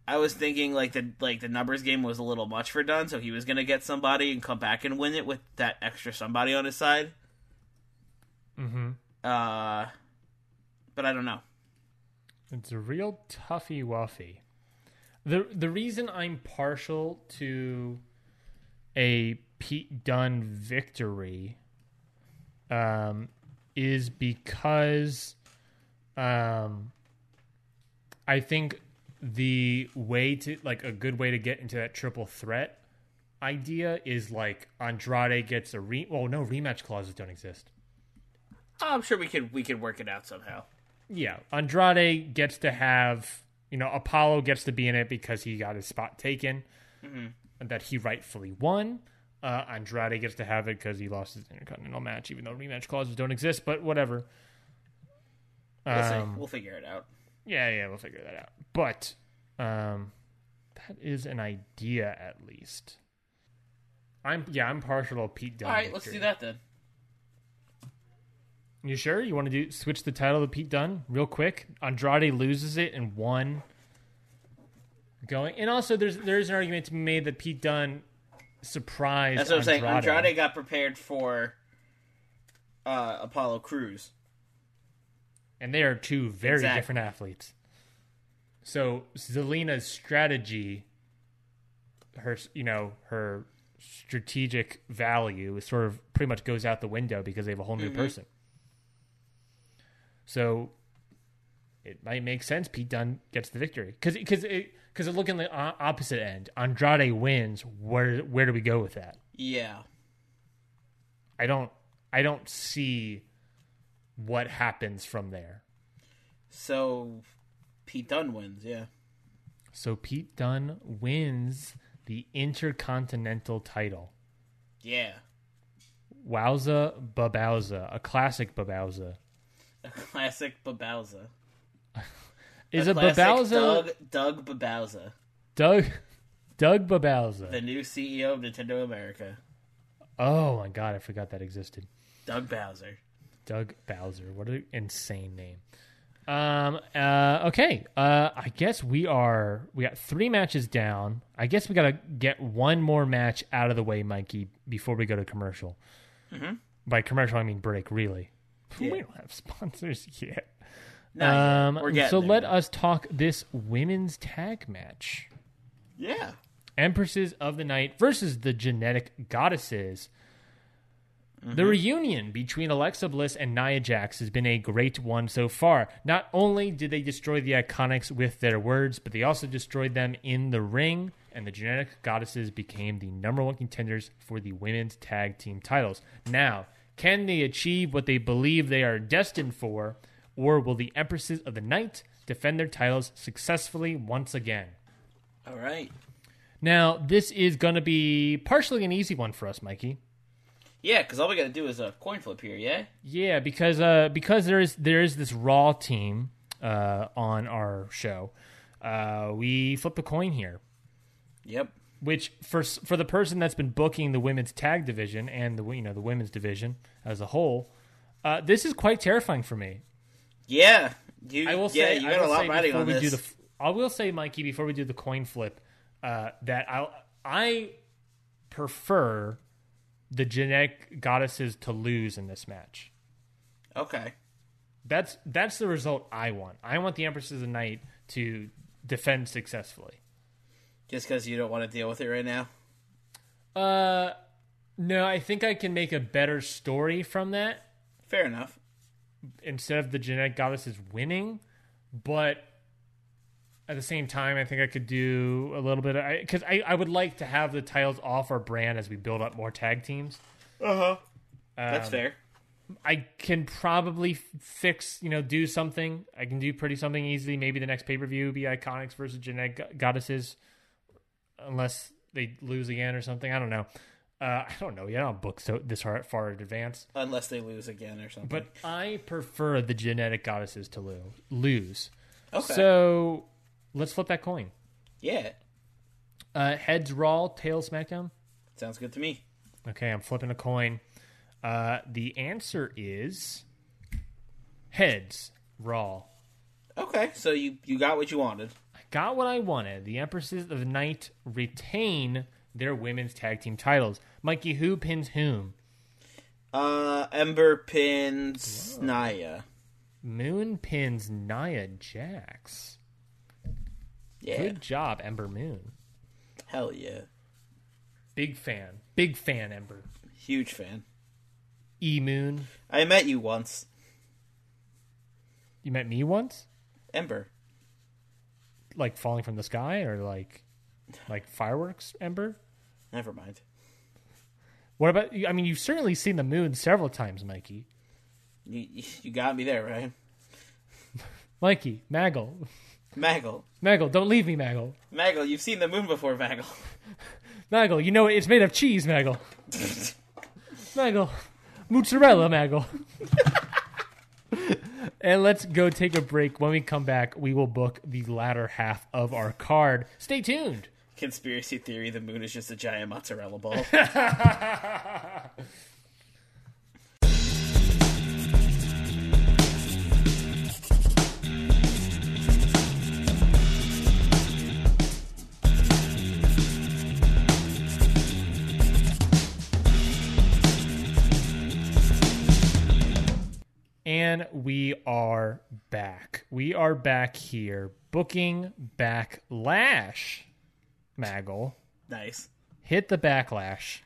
I was thinking like the like the numbers game was a little much for Dunne, so he was gonna get somebody and come back and win it with that extra somebody on his side. Mm-hmm. Uh, but I don't know. It's a real toughy wuffy. the The reason I'm partial to a Pete Dunne victory, um, is because, um, I think. The way to, like, a good way to get into that triple threat idea is, like, Andrade gets a re... Well, no, rematch clauses don't exist. I'm sure we could we could work it out somehow. Yeah, Andrade gets to have... You know, Apollo gets to be in it because he got his spot taken, mm-hmm. and that he rightfully won. Uh, Andrade gets to have it because he lost his Intercontinental match, even though rematch clauses don't exist, but whatever. We'll, um, we'll figure it out. Yeah, yeah, we'll figure that out. But um, that is an idea, at least. I'm yeah, I'm partial to Pete Dunne. All right, victory. Let's do that then. You sure you want to do switch the title to Pete Dunne real quick? Andrade loses it and won. Going and also there's there's an argument to be made that Pete Dunne surprised. That's what I'm saying. Andrade got prepared for uh, Apollo Crews. And they are two very exactly. different athletes. So Zelina's strategy, her you know her strategic value, is sort of pretty much goes out the window because they have a whole new mm-hmm. person. So it might make sense Pete Dunne gets the victory because because because look in the opposite end, Andrade wins. Where where do we go with that? Yeah, I don't I don't see. What happens from there? So Pete Dunne wins, yeah. So Pete Dunne wins the Intercontinental title. Yeah. Wowza babowza. A classic babowza. A classic babowza. Is a, a babowza... Doug, Doug babowza. Doug... Doug babowza. The new C E O of Nintendo America. Oh my god, I forgot that existed. Doug Bowser. Doug Bowser. What an insane name. Um, uh, okay. Uh, I guess we are... We got three matches down. I guess we got to get one more match out of the way, Mikey, before we go to commercial. Mm-hmm. By commercial, I mean break, really. Yeah. We don't have sponsors yet. No, um, we're getting so there. Let us talk this women's tag match. Yeah. Empresses of the Night versus the Genetic Goddesses. Mm-hmm. The reunion between Alexa Bliss and Nia Jax has been a great one so far. Not only did they destroy the Iconics with their words, but they also destroyed them in the ring, and the Genetic Goddesses became the number one contenders for the women's tag team titles. Now, can they achieve what they believe they are destined for, or will the Empresses of the Night defend their titles successfully once again? All right. Now, this is going to be partially an easy one for us, Mikey. Yeah, because all we got to do is a coin flip here, yeah? Yeah, because uh, because there is there is this Raw team uh, on our show. Uh, we flip a coin here. Yep. Which for for the person that's been booking the women's tag division and the you know the women's division as a whole, uh, this is quite terrifying for me. Yeah, you. I will yeah, say you got a lot riding on this. The, I will say, Mikey, before we do the coin flip, uh, that I I prefer. The Genetic Goddesses to lose in this match. Okay. That's that's the result I want. I want the Empresses of the Night to defend successfully. Just because you don't want to deal with it right now? Uh, no, I think I can make a better story from that. Fair enough. Instead of the Genetic Goddesses winning, but at the same time, I think I could do a little bit because I, I, I would like to have the titles off our brand as we build up more tag teams. Uh huh. Um, That's fair. I can probably fix, you know, do something. I can do pretty something easily. Maybe the next pay-per-view will be Iconics versus Genetic Goddesses, unless they lose again or something. I don't know. Uh, I don't know yet. I don't book so this far, far in advance. Unless they lose again or something. But I prefer the Genetic Goddesses to lo- lose. Okay. So let's flip that coin. Yeah. Uh, heads Raw, tails SmackDown? Sounds good to me. Okay, I'm flipping a coin. Uh, the answer is heads Raw. Okay, so you, you got what you wanted. I got what I wanted. The Empresses of the Night retain their women's tag team titles. Mikey, who pins whom? Uh, Ember pins Whoa. Nia. Moon pins Nia Jax. Yeah. Good job, Ember Moon. Hell yeah. Big fan. Big fan, Ember. Huge fan. E-Moon. I met you once. You met me once? Ember. Like falling from the sky or like like fireworks, Ember? Never mind. What about, I mean, you've certainly seen the moon several times, Mikey. You, you got me there, right? Mikey, Maggle. Maggle. Maggle, don't leave me, Maggle. Maggle, you've seen the moon before, Maggle. Maggle, you know it's made of cheese, Maggle. Maggle. Mozzarella, Maggle. And let's go take a break. When we come back, we will book the latter half of our card. Stay tuned. Conspiracy theory, the moon is just a giant mozzarella ball. And we are back. We are back here. Booking Backlash, Maggle. Nice. Hit the Backlash.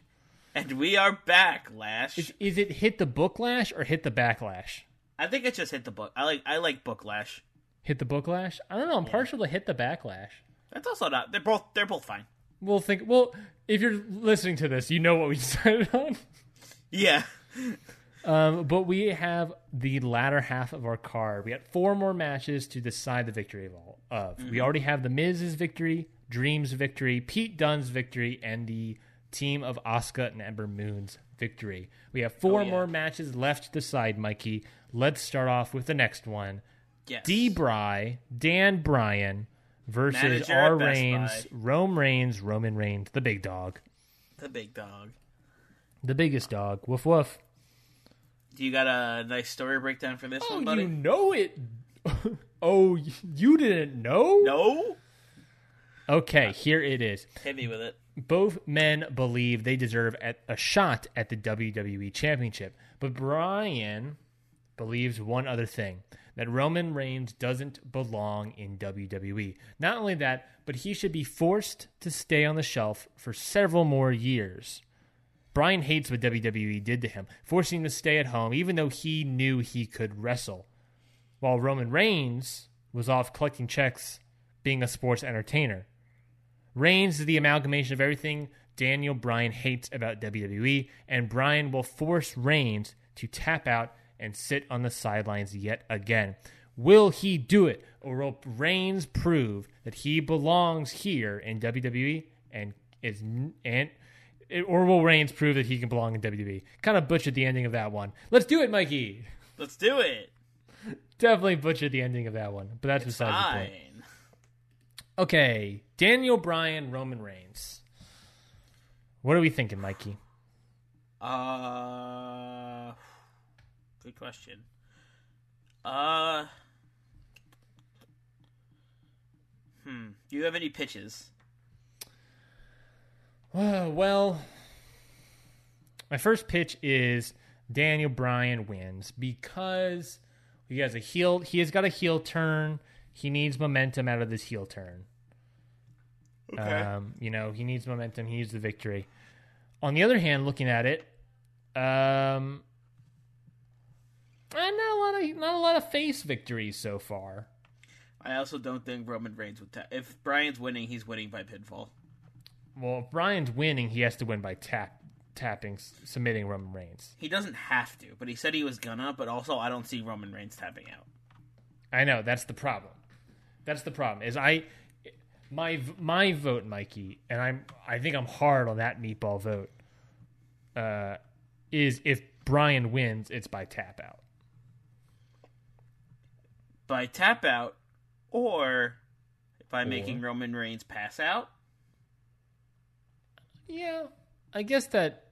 And we are Backlash. Is, is it hit the Booklash or hit the Backlash? I think it's just hit the book. I like I like Booklash. Hit the Booklash? I don't know. I'm yeah. partial to hit the Backlash. That's also not. They're both. They're both fine. We'll think. Well, if you're listening to this, you know what we decided on. Yeah. Um, but we have the latter half of our card. We got four more matches to decide the victory of. All of. Mm-hmm. We already have the Miz's victory, Dream's victory, Pete Dunne's victory, and the team of Asuka and Ember Moon's victory. We have four oh, yeah. more matches left to decide, Mikey. Let's start off with the next one. Yes. D. Bry, Dan Bryan versus R. Reigns, Rome Reigns, Roman Reigns, the big dog. The big dog. The biggest dog. Woof woof. Do you got a nice story breakdown for this oh, one, buddy? Oh, you know it. Oh, you didn't know? No. Okay, here it is. Hit me with it. Both men believe they deserve a shot at the W W E Championship, but Bryan believes one other thing, that Roman Reigns doesn't belong in W W E. Not only that, but he should be forced to stay on the shelf for several more years. Bryan hates what W W E did to him, forcing him to stay at home, even though he knew he could wrestle. While Roman Reigns was off collecting checks, being a sports entertainer. Reigns is the amalgamation of everything Daniel Bryan hates about W W E, and Bryan will force Reigns to tap out and sit on the sidelines yet again. Will he do it, or will Reigns prove that he belongs here in W W E and is and It, or will Reigns prove that he can belong in W W E? Kind of butchered the ending of that one. Let's do it, Mikey. Let's do it. Definitely butchered the ending of that one, but that's it's besides fine. The point. Okay, Daniel Bryan, Roman Reigns. What are we thinking, Mikey? Uh, good question. Uh, hmm. Do you have any pitches? Well, my first pitch is Daniel Bryan wins because he has a heel. He has got a heel turn. He needs momentum out of this heel turn. Okay. Um, you know, he needs momentum. He needs the victory. On the other hand, looking at it, um, not a lot of not a lot of face victories so far. I also don't think Roman Reigns would. Ta- if Bryan's winning, he's winning by pinfall. Well, if Bryan's winning, he has to win by tap tapping, submitting Roman Reigns. He doesn't have to, but he said he was gonna, but also I don't see Roman Reigns tapping out. I know, that's the problem. That's the problem, is I... My my vote, Mikey, and I'm I think I'm hard on that meatball vote, uh, is if Bryan wins, it's by tap out. By tap out, or by or, making Roman Reigns pass out? Yeah, I guess that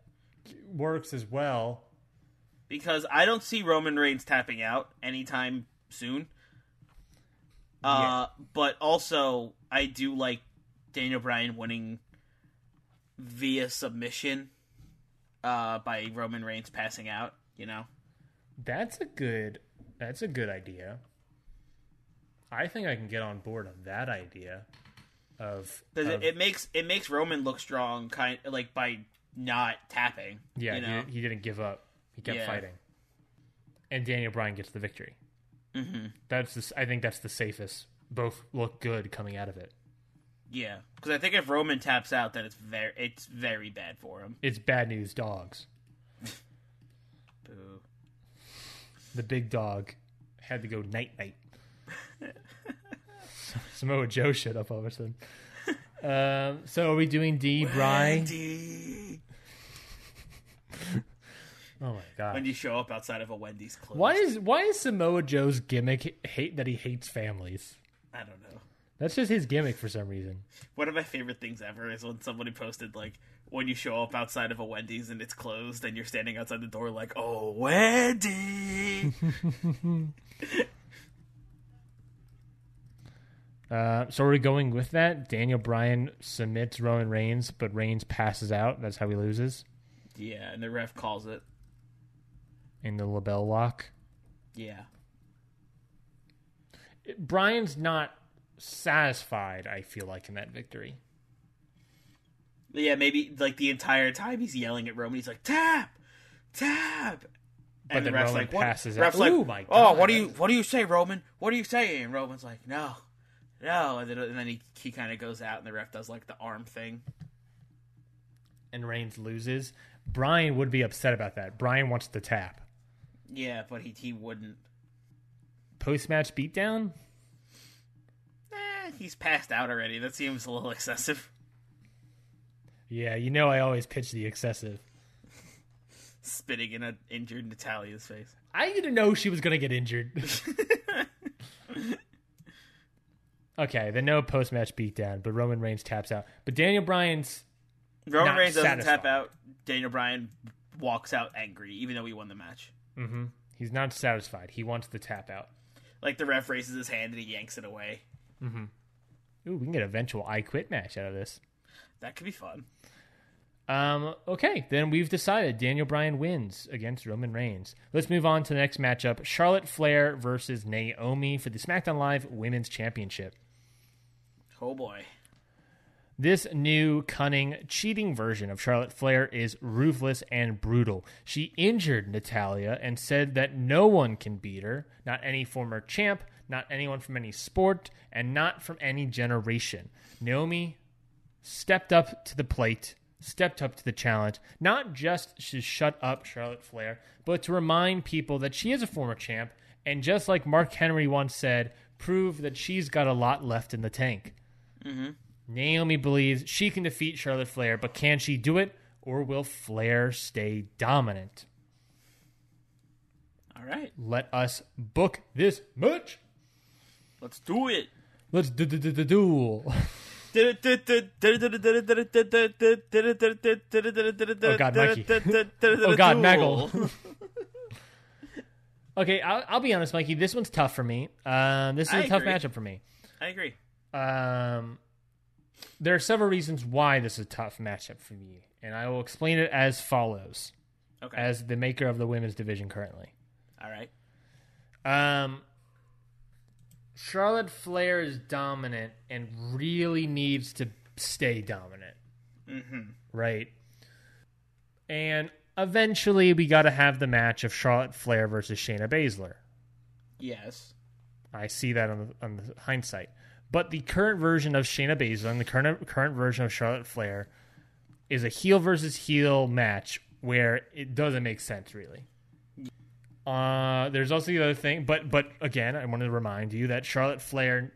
works as well. Because I don't see Roman Reigns tapping out anytime soon. Uh, yeah. But also, I do like Daniel Bryan winning via submission uh, by Roman Reigns passing out, you know? That's a good that's a good idea. I think I can get on board on that idea. Of, of it, it makes it makes Roman look strong, kind like by not tapping. Yeah, you know? he, he didn't give up. He kept yeah. fighting. And Daniel Bryan gets the victory. Mm-hmm. That's the, I think that's the safest. Both look good coming out of it. Yeah, because I think if Roman taps out, then it's very it's very bad for him. It's bad news, dogs. Boo. The big dog had to go night night. Samoa Joe showed up all of a sudden. Um, so are we doing D, Brian? D. Oh my god! When you show up outside of a Wendy's closed. Why is why is Samoa Joe's gimmick hate that he hates families? I don't know. That's just his gimmick for some reason. One of my favorite things ever is when somebody posted like, when you show up outside of a Wendy's and it's closed, and you're standing outside the door like, oh Wendy. Uh, so are we going with that? Daniel Bryan submits Roman Reigns, but Reigns passes out. That's how he loses. Yeah, and the ref calls it. In the label lock? Yeah. It, Bryan's not satisfied, I feel like, in that victory. Yeah, maybe like the entire time he's yelling at Roman. He's like, tap! Tap! But and then the ref's Roman like, passes what? Out. Ref's like, ooh, my God. Oh, what do you, what do you say, Roman? What do you say? And Roman's like, no. No, and then, and then he, he kind of goes out, and the ref does, like, the arm thing. And Reigns loses. Bryan would be upset about that. Bryan wants the tap. Yeah, but he he wouldn't. Post-match beatdown? Eh, he's passed out already. That seems a little excessive. Yeah, you know I always pitch the excessive. Spitting in an injured Natalia's face. I didn't know she was going to get injured. Okay, then no post-match beatdown, but Roman Reigns taps out. But Daniel Bryan's Roman Reigns doesn't satisfied. Tap out. Daniel Bryan walks out angry, even though he won the match. Mm-hmm. He's not satisfied. He wants the tap out. Like the ref raises his hand and he yanks it away. Mm-hmm. Ooh, we can get an eventual I Quit match out of this. That could be fun. Um. Okay, then we've decided Daniel Bryan wins against Roman Reigns. Let's move on to the next matchup. Charlotte Flair versus Naomi for the SmackDown Live Women's Championship. Oh boy. This new, cunning, cheating version of Charlotte Flair is ruthless and brutal. She injured Natalya and said that no one can beat her, not any former champ, not anyone from any sport, and not from any generation. Naomi stepped up to the plate, stepped up to the challenge, not just to shut up Charlotte Flair, but to remind people that she is a former champ, and just like Mark Henry once said, prove that she's got a lot left in the tank. Mm-hmm. Naomi believes she can defeat Charlotte Flair, but can she do it, or will Flair stay dominant? All right. Let us book this match. Let's do it. Let's do do do do duel. Oh, God, Mikey. Oh, God, Maggle. Okay, I'll, I'll be honest, Mikey. This one's tough for me. Um, this is I a tough agree. matchup for me. I agree. Um... There are several reasons why this is a tough matchup for me, and I will explain it as follows. Okay. As the maker of the women's division currently. All right. Um, Charlotte Flair is dominant and really needs to stay dominant. Mm-hmm. Right? And eventually we got to have the match of Charlotte Flair versus Shayna Baszler. Yes. I see that on the, on the hindsight. But the current version of Shayna Baszler and the current current version of Charlotte Flair is a heel versus heel match where it doesn't make sense, really. Uh, there's also the other thing, but but again, I want to remind you that Charlotte Flair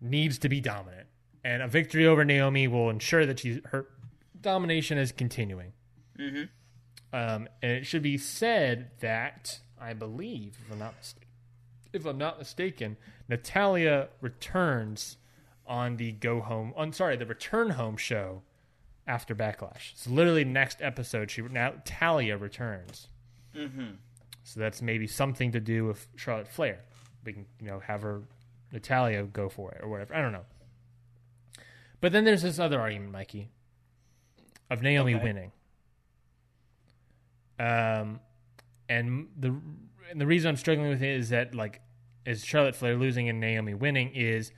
needs to be dominant, and a victory over Naomi will ensure that she, her domination is continuing. Mm-hmm. Um, and it should be said that, I believe, if I'm not mistaken, if I'm not mistaken, Natalya returns on the go home. I'm sorry, the return home show after Backlash. It's literally next episode. She Natalya returns. Mm-hmm. So that's maybe something to do with Charlotte Flair. We can, you know, have her Natalya go for it or whatever. I don't know. But then there's this other argument, Mikey, of Naomi okay. winning. Um, and the and the reason I'm struggling with it is that, like, is Charlotte Flair losing and Naomi winning is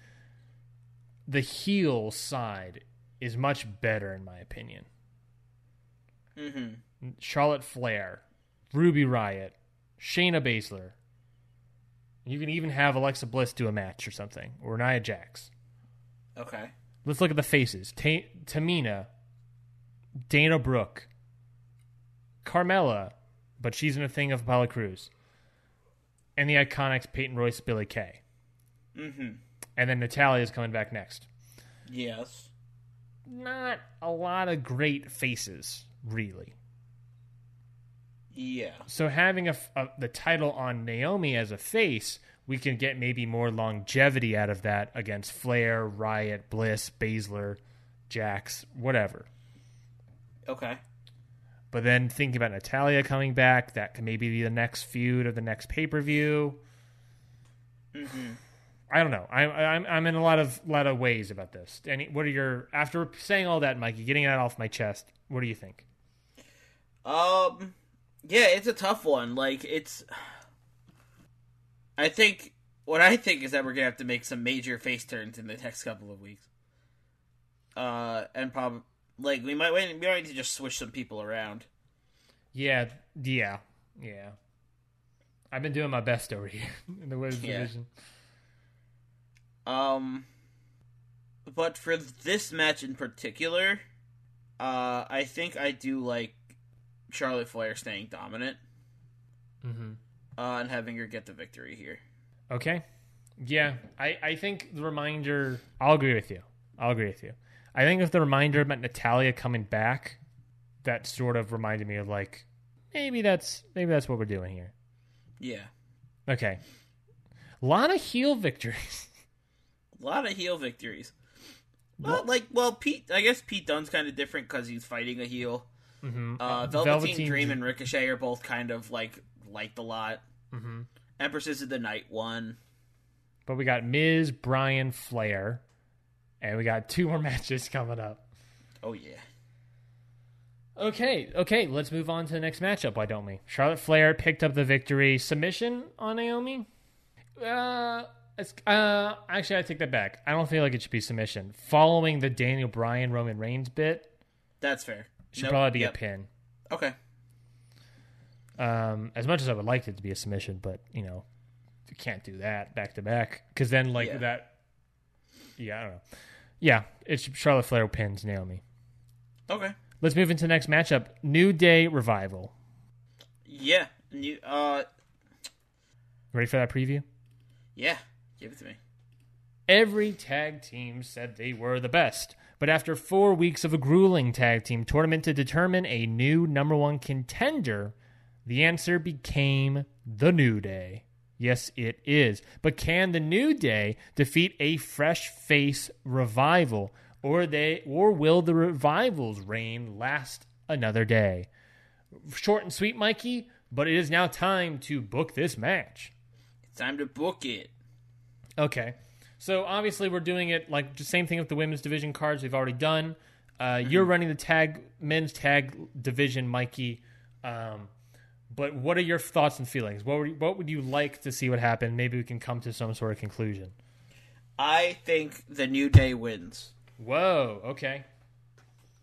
the heel side is much better, in my opinion. Mm-hmm. Charlotte Flair, Ruby Riott, Shayna Baszler. You can even have Alexa Bliss do a match or something, or Nia Jax. Okay. Let's look at the faces. Ta- Tamina, Dana Brooke, Carmella, but she's in a thing of Apollo Crews, and the Iconics, Peyton Royce, Billy Kay. Mm-hmm. And then Natalya is coming back next. Yes. Not a lot of great faces, really. Yeah. So having a, a, the title on Naomi as a face, we can get maybe more longevity out of that against Flair, Riott, Bliss, Baszler, Jax, whatever. Okay. But then thinking about Natalya coming back, that can maybe be the next feud of the next pay-per-view. Mm-hmm. I don't know. I'm I'm I'm in a lot of lot of ways about this. Any, what are your after saying all that, Mikey, getting that off my chest? What do you think? Um. Yeah, it's a tough one. Like, it's... I think... What I think is that we're going to have to make some major face turns in the next couple of weeks. Uh, and probably... Like, we might, we might need to just switch some people around. Yeah. Yeah. Yeah. I've been doing my best over here in the Women's yeah. division. Um... But for this match in particular, uh, I think I do, like, Charlotte Flair staying dominant, mm-hmm. uh, and having her get the victory here. Okay. Yeah. I, I think the reminder... I'll agree with you. I'll agree with you. I think if the reminder about Natalya coming back, that sort of reminded me of, like, maybe that's maybe that's what we're doing here. Yeah. Okay. A lot of heel victories. A lot of heel victories. Well, well, like, well, Pete... I guess Pete Dunne's kind of different because he's fighting a heel. Mm-hmm. Uh, Velveteen, Velveteen Dream and Ricochet are both kind of, like, liked a lot. Mm-hmm. Empresses of the Night won. But we got Miz, Bryan, Flair, and we got two more matches coming up. Oh, yeah. Okay, okay, let's move on to the next matchup, why don't we? Charlotte Flair picked up the victory. Submission on Naomi? Uh, it's, uh, actually, I take that back. I don't feel like it should be submission. Following the Daniel Bryan, Roman Reigns bit. That's fair. Should nope. probably be yep. a pin. Okay. Um, as much as I would like it to be a submission, but, you know, you can't do that back to back. Because then, like, yeah. that... Yeah, I don't know. Yeah, it's Charlotte Flair pins Naomi. Okay. Let's move into the next matchup. New Day Revival. Yeah. New, uh... Ready for that preview? Yeah. Give it to me. Every tag team said they were the best. But after four weeks of a grueling tag team tournament to determine a new number one contender, the answer became The New Day. Yes, it is. But can The New Day defeat a fresh face Revival, or they, or will the Revival's reign last another day? Short and sweet, Mikey, but it is now time to book this match. It's time to book it. Okay. So, obviously, we're doing it like the same thing with the women's division cards we've already done. Uh, mm-hmm. You're running the tag men's tag division, Mikey. Um, but what are your thoughts and feelings? What were, what would you like to see what happen? Maybe we can come to some sort of conclusion. I think the New Day wins. Whoa, okay.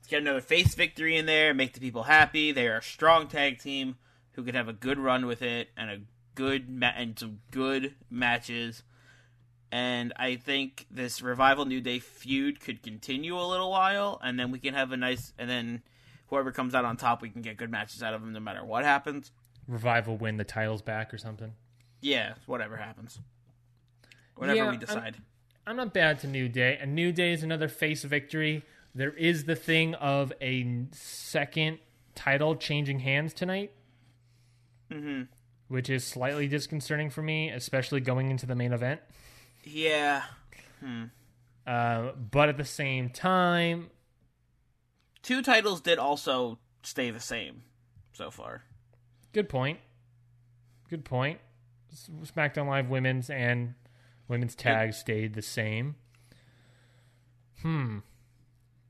Get another face victory in there, make the people happy. They are a strong tag team who could have a good run with it and a good ma- and some good matches. And I think this Revival New Day feud could continue a little while, and then we can have a nice, and then whoever comes out on top, we can get good matches out of them no matter what happens. Revival win the titles back or something. Yeah, whatever happens. Whatever yeah, we decide. I'm, I'm not bad to New Day. And New Day is another face victory. There is the thing of a second title changing hands tonight. Mm-hmm. Which is slightly disconcerting for me, especially going into the main event. Yeah. Hmm. Uh, but at the same time... Two titles did also stay the same so far. Good point. Good point. SmackDown Live women's and women's tag it, stayed the same. Hmm.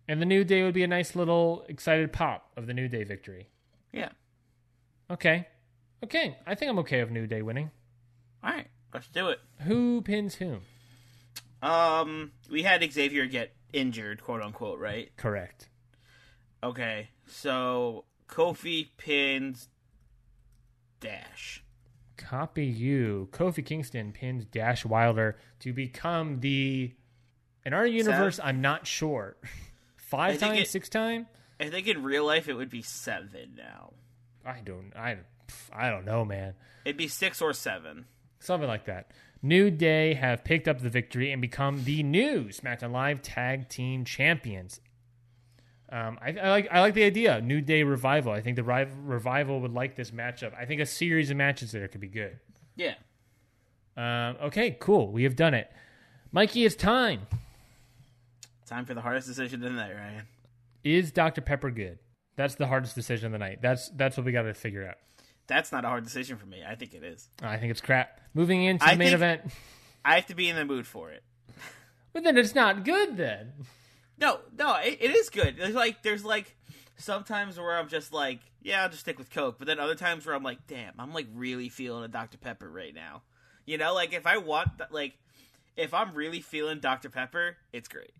And the New Day would be a nice little excited pop of the New Day victory. Yeah. Okay. Okay. I think I'm okay with New Day winning. All right. Let's do it. Who pins whom? Um, we had Xavier get injured, quote unquote, right? Correct. Okay. So Kofi pins Dash. Copy you. Kofi Kingston pins Dash Wilder to become the... In our universe, seven? I'm not sure. Five time, it, six time? I think in real life it would be seven now. I don't I, I don't know, man. It'd be six or seven. Something like that. New Day have picked up the victory and become the new SmackDown Live Tag Team Champions. Um, I, I like I like the idea. New Day Revival. I think the rival, Revival would like this matchup. I think a series of matches there could be good. Yeah. Um, okay, cool. We have done it. Mikey, it's time. Time for the hardest decision of the night, Ryan. Is Doctor Pepper good? That's the hardest decision of the night. That's that's what we got to figure out. That's not a hard decision for me. I think it is. I think it's crap. Moving into the main event. I have to be in the mood for it. But then it's not good then. No, no, it, it is good. There's like, there's like sometimes where I'm just like, yeah, I'll just stick with Coke. But then other times where I'm like, damn, I'm like really feeling a Doctor Pepper right now. You know, like if I want, like if I'm really feeling Doctor Pepper, it's great.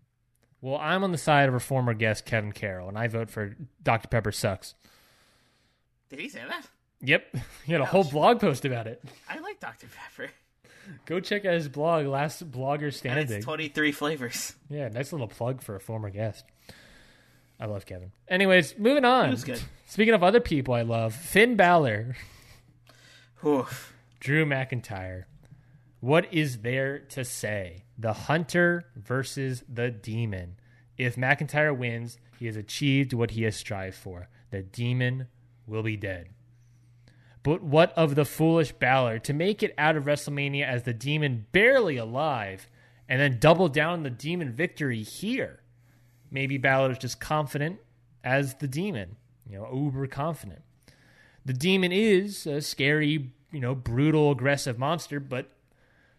Well, I'm on the side of our former guest, Kevin Carroll, and I vote for Doctor Pepper sucks. Did he say that? Yep. He had a Ouch. whole blog post about it. I like Doctor Pepper. Go check out his blog, Last Blogger Standing. And it's twenty-three flavors. Yeah, nice little plug for a former guest. I love Kevin. Anyways, moving on. It was good. Speaking of other people I love, Finn Balor. Oof. Drew McIntyre. What is there to say? The Hunter versus the Demon. If McIntyre wins, he has achieved what he has strived for. The Demon will be dead. But what of the foolish Balor to make it out of WrestleMania as the Demon barely alive and then double down on the Demon victory here? Maybe Balor is just confident as the Demon, you know, uber confident. The Demon is a scary, you know, brutal, aggressive monster, but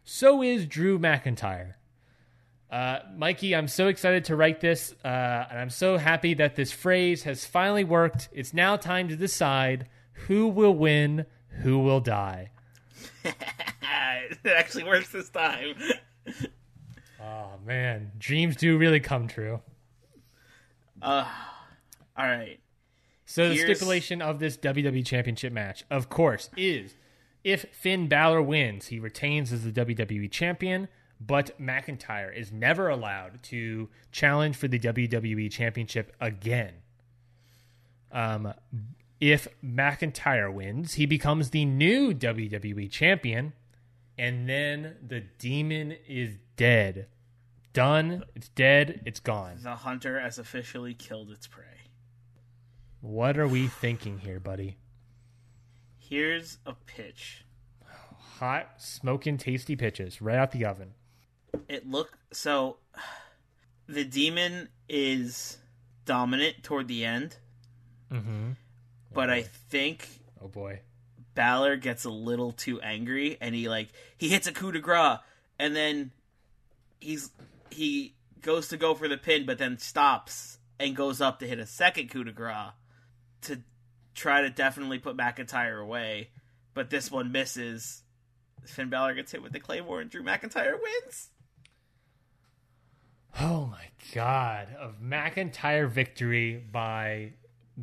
so is Drew McIntyre. Uh, Mikey, I'm so excited to write this, uh, and I'm so happy that this phrase has finally worked. It's now time to decide... Who will win? Who will die? It actually works this time. Oh, man. Dreams do really come true. Uh, all right. So Here's... the stipulation of this W W E Championship match, of course, is if Finn Balor wins, he retains as the W W E Champion, but McIntyre is never allowed to challenge for the W W E Championship again. Um... If McIntyre wins, he becomes the new W W E Champion, and then the Demon is dead. Done. It's dead. It's gone. The Hunter has officially killed its prey. What are we thinking here, buddy? Here's a pitch. Hot, smoking, tasty pitches right out the oven. It look so. The Demon is dominant toward the end. Mm-hmm. But I think oh boy, Balor gets a little too angry, and he like he hits a coup de grace, and then he's he goes to go for the pin, but then stops and goes up to hit a second coup de grace to try to definitely put McIntyre away. But this one misses. Finn Balor gets hit with the Claymore, and Drew McIntyre wins. Oh my God! Of McIntyre victory by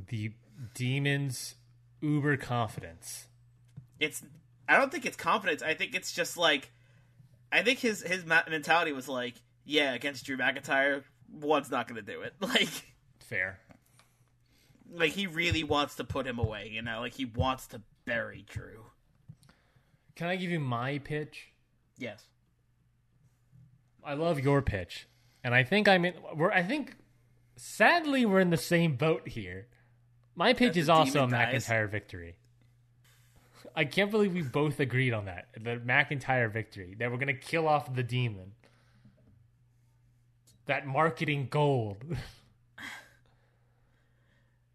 the Demon's uber confidence. It's I don't think it's confidence. I think it's just like I think his his mentality was like, yeah, against Drew McIntyre, one's not going to do it. Like fair. Like, he really wants to put him away, you know? Like, he wants to bury Drew. Can I give you my pitch? Yes. I love your pitch. And I think I'm in... We're, I think, sadly, we're in the same boat here. My pitch is also a McIntyre victory. I can't believe we both agreed on that. The McIntyre victory. That we're going to kill off the demon. That marketing gold.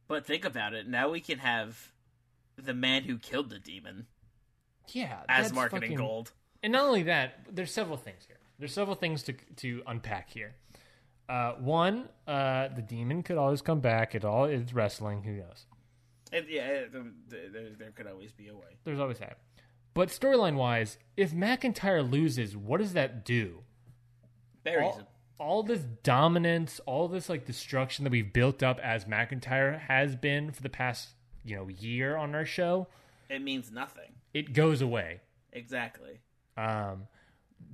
But think about it. Now we can have the man who killed the demon. Yeah. As marketing fucking... gold. And not only that, there's several things here. There's several things to to unpack here. Uh, one, uh, the demon could always come back. It all is wrestling. Who knows? And yeah, there, there could always be a way. There's always that. But storyline-wise, if McIntyre loses, what does that do? Buries him. All this dominance, all this like destruction that we've built up as McIntyre has been for the past, you know, year on our show. It means nothing. It goes away. Exactly. Um,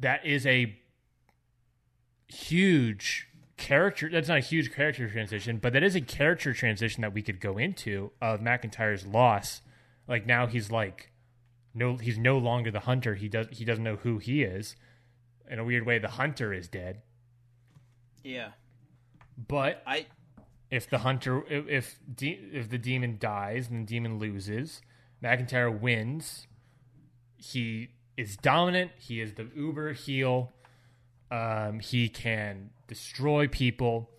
that is a huge character. That's not a huge character transition, but that is a character transition that we could go into of McIntyre's loss. Like now he's like, no, he's no longer the hunter. He does. He doesn't know who he is. In a weird way, the hunter is dead. Yeah, but I, if the hunter, if if, de, if the demon dies and the demon loses, McIntyre wins. He is dominant. He is the uber heel. Um, he can destroy people.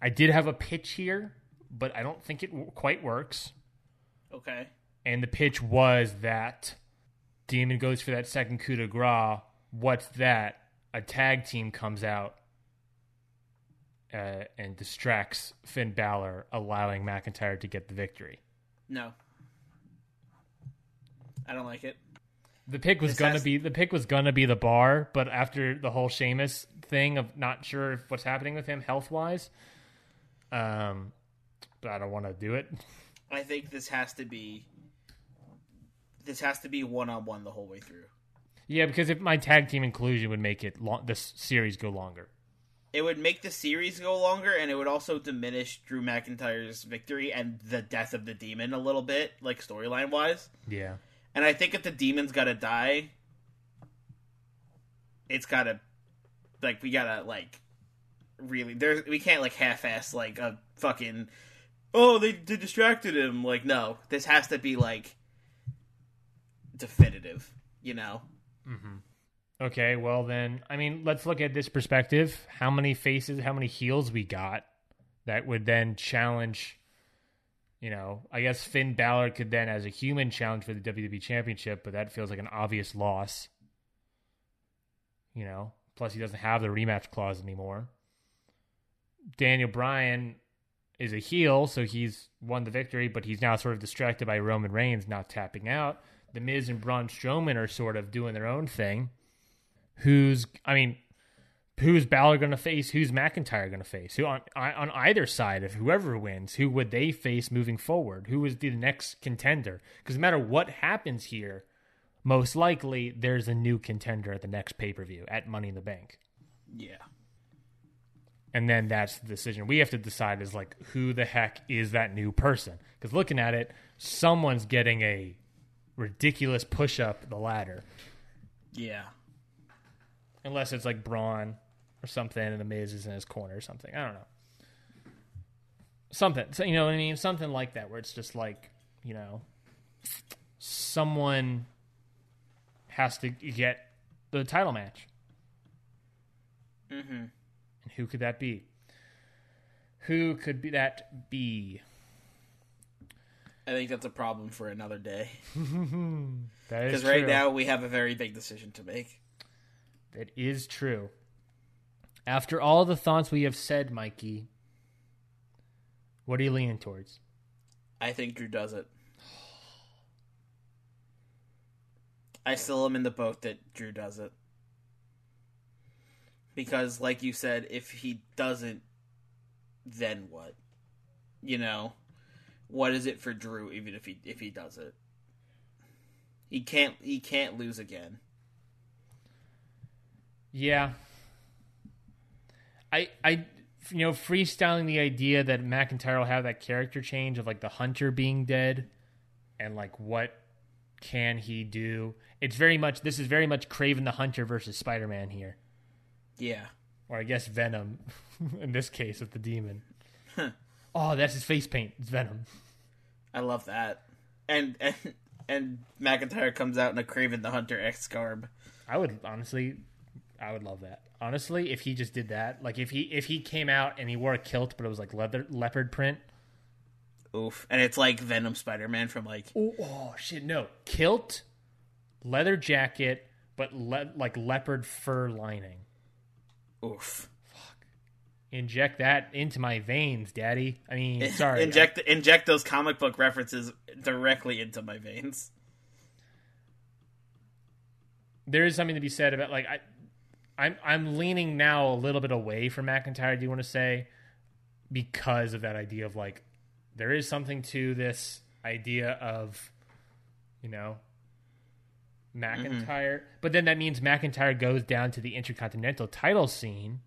I did have a pitch here, but I don't think it w- quite works. Okay. And the pitch was that demon goes for that second coup de grace. What's that? A tag team comes out. Uh, and distracts Finn Balor, allowing McIntyre to get the victory. No, I don't like it. The pick was this gonna has... be the pick was gonna be the bar, but after the whole Sheamus thing of not sure if what's happening with him health wise, um, but I don't want to do it. I think this has to be this has to be one on one the whole way through. Yeah, because if my tag team inclusion would make it long, this series go longer. It would make the series go longer, and it would also diminish Drew McIntyre's victory and the death of the demon a little bit, like storyline-wise. Yeah. And I think if the demon's got to die, it's got to, like, we got to, like, really, there's, we can't, like, half-ass, like, a fucking, oh, they, they distracted him. Like, no, this has to be, like, definitive, you know? Mm-hmm. Okay, well then, I mean, let's look at this perspective. How many faces, how many heels we got that would then challenge, you know, I guess Finn Balor could then as a human challenge for the W W E Championship, but that feels like an obvious loss. You know, plus he doesn't have the rematch clause anymore. Daniel Bryan is a heel, so he's won the victory, but he's now sort of distracted by Roman Reigns not tapping out. The Miz and Braun Strowman are sort of doing their own thing. Who's, I mean, who's Balor going to face? Who's McIntyre going to face? Who on on either side of whoever wins, who would they face moving forward? Who is the next contender? Because no matter what happens here, most likely there's a new contender at the next pay-per-view at Money in the Bank. Yeah. And then that's the decision we have to decide is like, who the heck is that new person? Because looking at it, someone's getting a ridiculous push up the ladder. Yeah. Unless it's like Braun or something and the Miz is in his corner or something. I don't know. Something. So, you know what I mean? Something like that where it's just like, you know, someone has to get the title match. Mm-hmm. And who could that be? Who could be that be? I think that's a problem for another day. That is true. Because right now we have a very big decision to make. It is true. After all the thoughts we have said, Mikey, what are you leaning towards? I think Drew does it. I still am in the boat that Drew does it. Because, like you said, if he doesn't, then what? You know? What is it for Drew even if he if he does it? He can't he can't lose again. Yeah. I I you know, freestyling the idea that McIntyre will have that character change of like the hunter being dead and like what can he do. It's very much, this is very much Kraven the Hunter versus Spider-Man here. Yeah. Or I guess Venom in this case with the demon. Huh. Oh, that's his face paint. It's Venom. I love that. And and and McIntyre comes out in a Kraven the Hunter X garb. I would honestly, I would love that. Honestly, if he just did that, like if he if he came out and he wore a kilt, but it was like leather leopard print. Oof! And it's like Venom Spider-Man from like Ooh, oh shit no kilt, leather jacket, but le- like leopard fur lining. Oof! Fuck! Inject that into my veins, Daddy. I mean, sorry. inject I... inject those comic book references directly into my veins. There is something to be said about like I. I'm I'm leaning now a little bit away from McIntyre, do you want to say, because of that idea of like there is something to this idea of, you know, McIntyre. Mm-hmm. But then that means McIntyre goes down to the Intercontinental title scene,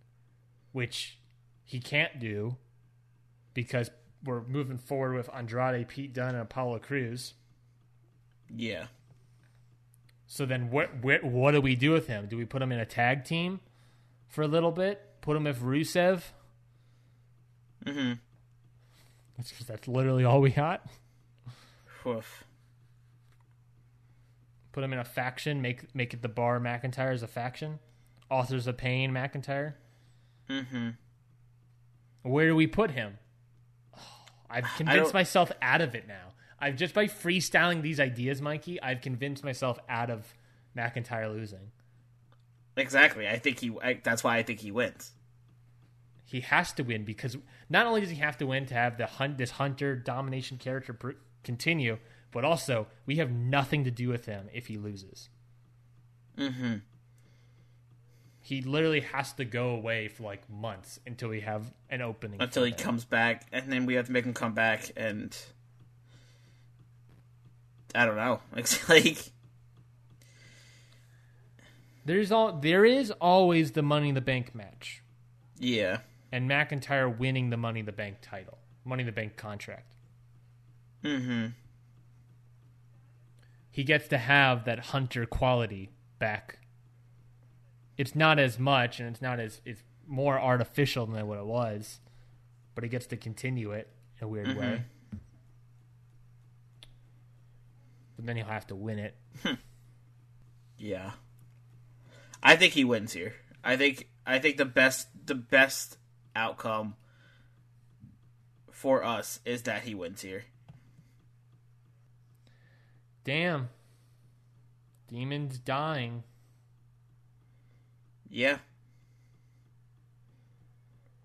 which he can't do because we're moving forward with Andrade, Pete Dunne, and Apollo Crews. Yeah. So then what, what what do we do with him? Do we put him in a tag team for a little bit? Put him with Rusev? Mm-hmm. That's, that's literally all we got. Oof. Put him in a faction. Make make it the Bar McIntyre as a faction. Authors of Pain McIntyre. Mm-hmm. Where do we put him? Oh, I've convinced myself out of it now. I've just by freestyling these ideas, Mikey, I've convinced myself out of McIntyre losing. Exactly. I think he, I, that's why I think he wins. He has to win because not only does he have to win to have the hunt, this hunter domination character pr- continue, but also we have nothing to do with him if he loses. Mm-hmm. He literally has to go away for like months until we have an opening. Until he comes back, and then we have to make him come back and... I don't know. It's like there's all there is always the Money in the Bank match. Yeah. And McIntyre winning the Money in the Bank title. Money in the Bank contract. Mm-hmm. He gets to have that hunter quality back. It's not as much and it's not as it's more artificial than what it was, but he gets to continue it in a weird mm-hmm. way. And then he'll have to win it. Hmm. Yeah, I think he wins here. I think I think the best the best outcome for us is that he wins here. Damn, Demon's dying. Yeah,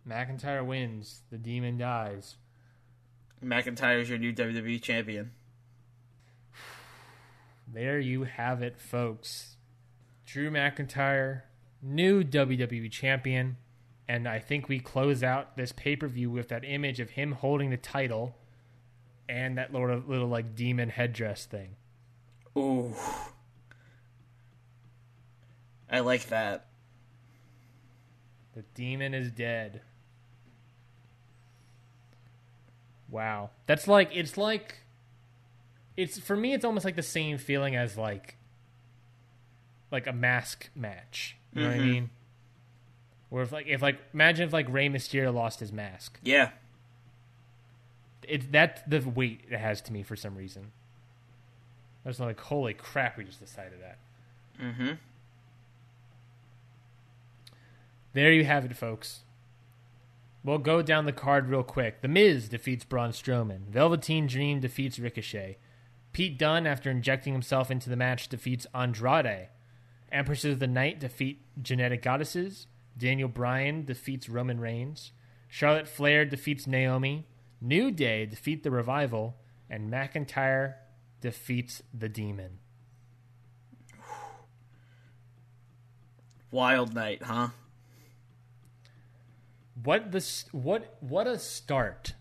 McIntyre wins. The Demon dies. McIntyre's your new W W E champion. There you have it, folks. Drew McIntyre, new W W E champion. And I think we close out this pay-per-view with that image of him holding the title and that little, little like, demon headdress thing. Ooh. I like that. The demon is dead. Wow. That's like, it's like... It's for me. It's almost like the same feeling as like, like a mask match. You know mm-hmm. what I mean? Where if like if like imagine if like Rey Mysterio lost his mask. Yeah. It's that's the weight it has to me for some reason. I was like, holy crap! We just decided that. Mm-hmm. There you have it, folks. We'll go down the card real quick. The Miz defeats Braun Strowman. Velveteen Dream defeats Ricochet. Pete Dunne, after injecting himself into the match, defeats Andrade. Empresses of the Night defeat Genetic Goddesses. Daniel Bryan defeats Roman Reigns. Charlotte Flair defeats Naomi. New Day defeat The Revival. And McIntyre defeats The Demon. Wild night, huh? What the what what a start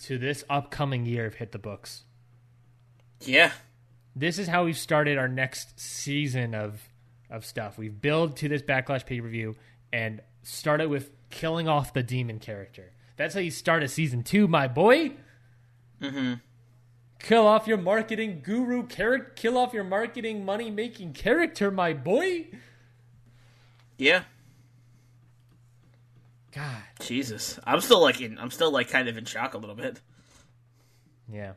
to this upcoming year of Hit the Books. Yeah. This is how we've started our next season of of stuff. We've built to this Backlash pay-per-view. and start it with killing off the demon character. That's how you start a season two, my boy. Mm-hmm. Kill off your marketing guru character. Kill off your marketing money-making character, my boy. Yeah. God. Jesus. I'm still like in, I'm still like kind of in shock a little bit. Yeah.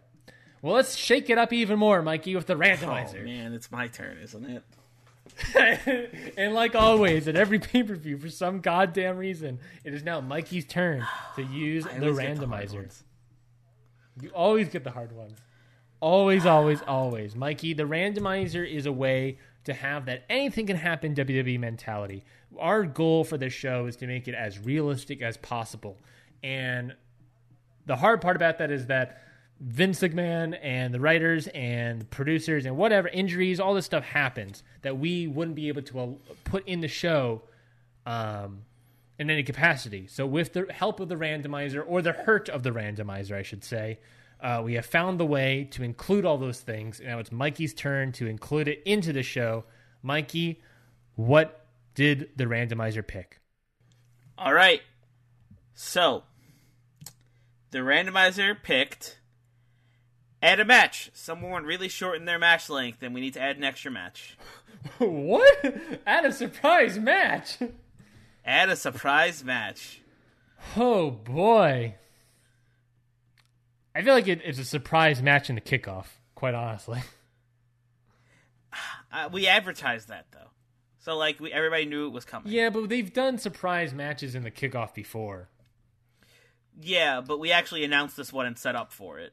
Well, let's shake it up even more, Mikey, with the randomizer. Oh, man, it's my turn, isn't it? And like always, at every pay-per-view, for some goddamn reason, it is now Mikey's turn to use the randomizer. The you always get the hard ones. Always, always, always. Mikey, the randomizer is a way to have that anything can happen W W E mentality. Our goal for this show is to make it as realistic as possible. And the hard part about that is that Vince McMahon and the writers and producers and whatever, injuries, all this stuff happens that we wouldn't be able to put in the show um, in any capacity. So with the help of the randomizer, or the hurt of the randomizer, I should say, uh, we have found the way to include all those things. Now it's Mikey's turn to include it into the show. Mikey, what did the randomizer pick? All right. So the randomizer picked... add a match. Someone really shortened their match length, and we need to add an extra match. What? Add a surprise match? Add a surprise match. Oh, boy. I feel like it, it's a surprise match in the kickoff, quite honestly. Uh, we advertised that, though. So, like, we, everybody knew it was coming. Yeah, but they've done surprise matches in the kickoff before. Yeah, but we actually announced this one and set up for it.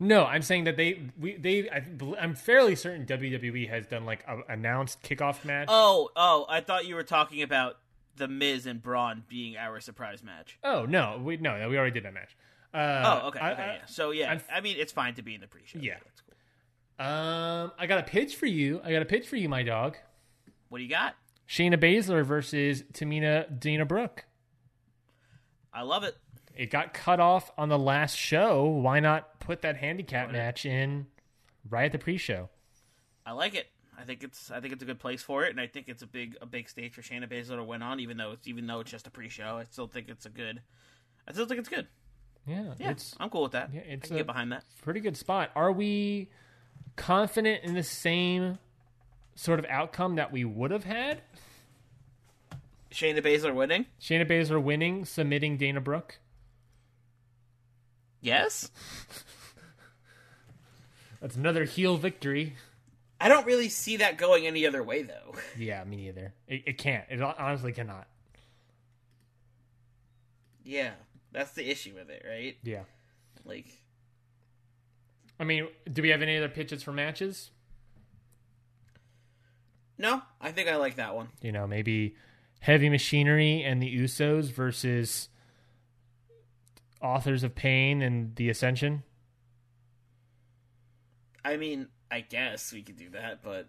No, I'm saying that they, we, they. I, I'm fairly certain W W E has done like an announced kickoff match. Oh, oh, I thought you were talking about the Miz and Braun being our surprise match. Oh no, we no, we already did that match. Uh, oh, okay, I, okay I, yeah. So yeah, I'm, I mean, it's fine to be in the pre-show. Yeah, so that's cool. Um, I got a pitch for you. I got a pitch for you, my dog. What do you got? Shayna Baszler versus Tamina, Dana Brooke. I love it. It got cut off on the last show. Why not put that handicap match in right at the pre-show? I like it. I think it's I think it's a good place for it, and I think it's a big a big stage for Shayna Baszler to win on. Even though it's even though it's just a pre-show, I still think it's a good. I still think it's good. Yeah, yeah, it's, I'm cool with that. Yeah, it's I can a get behind that. Pretty good spot. Are we confident in the same sort of outcome that we would have had? Shayna Baszler winning. Shayna Baszler winning, submitting Dana Brooke. Yes. That's another heel victory. I don't really see that going any other way, though. Yeah, me neither. It, it can't. It honestly cannot. Yeah, that's the issue with it, right? Yeah. Like, I mean, do we have any other pitches for matches? No, I think I like that one. You know, maybe Heavy Machinery and the Usos versus Authors of Pain and the Ascension? I mean, I guess we could do that, but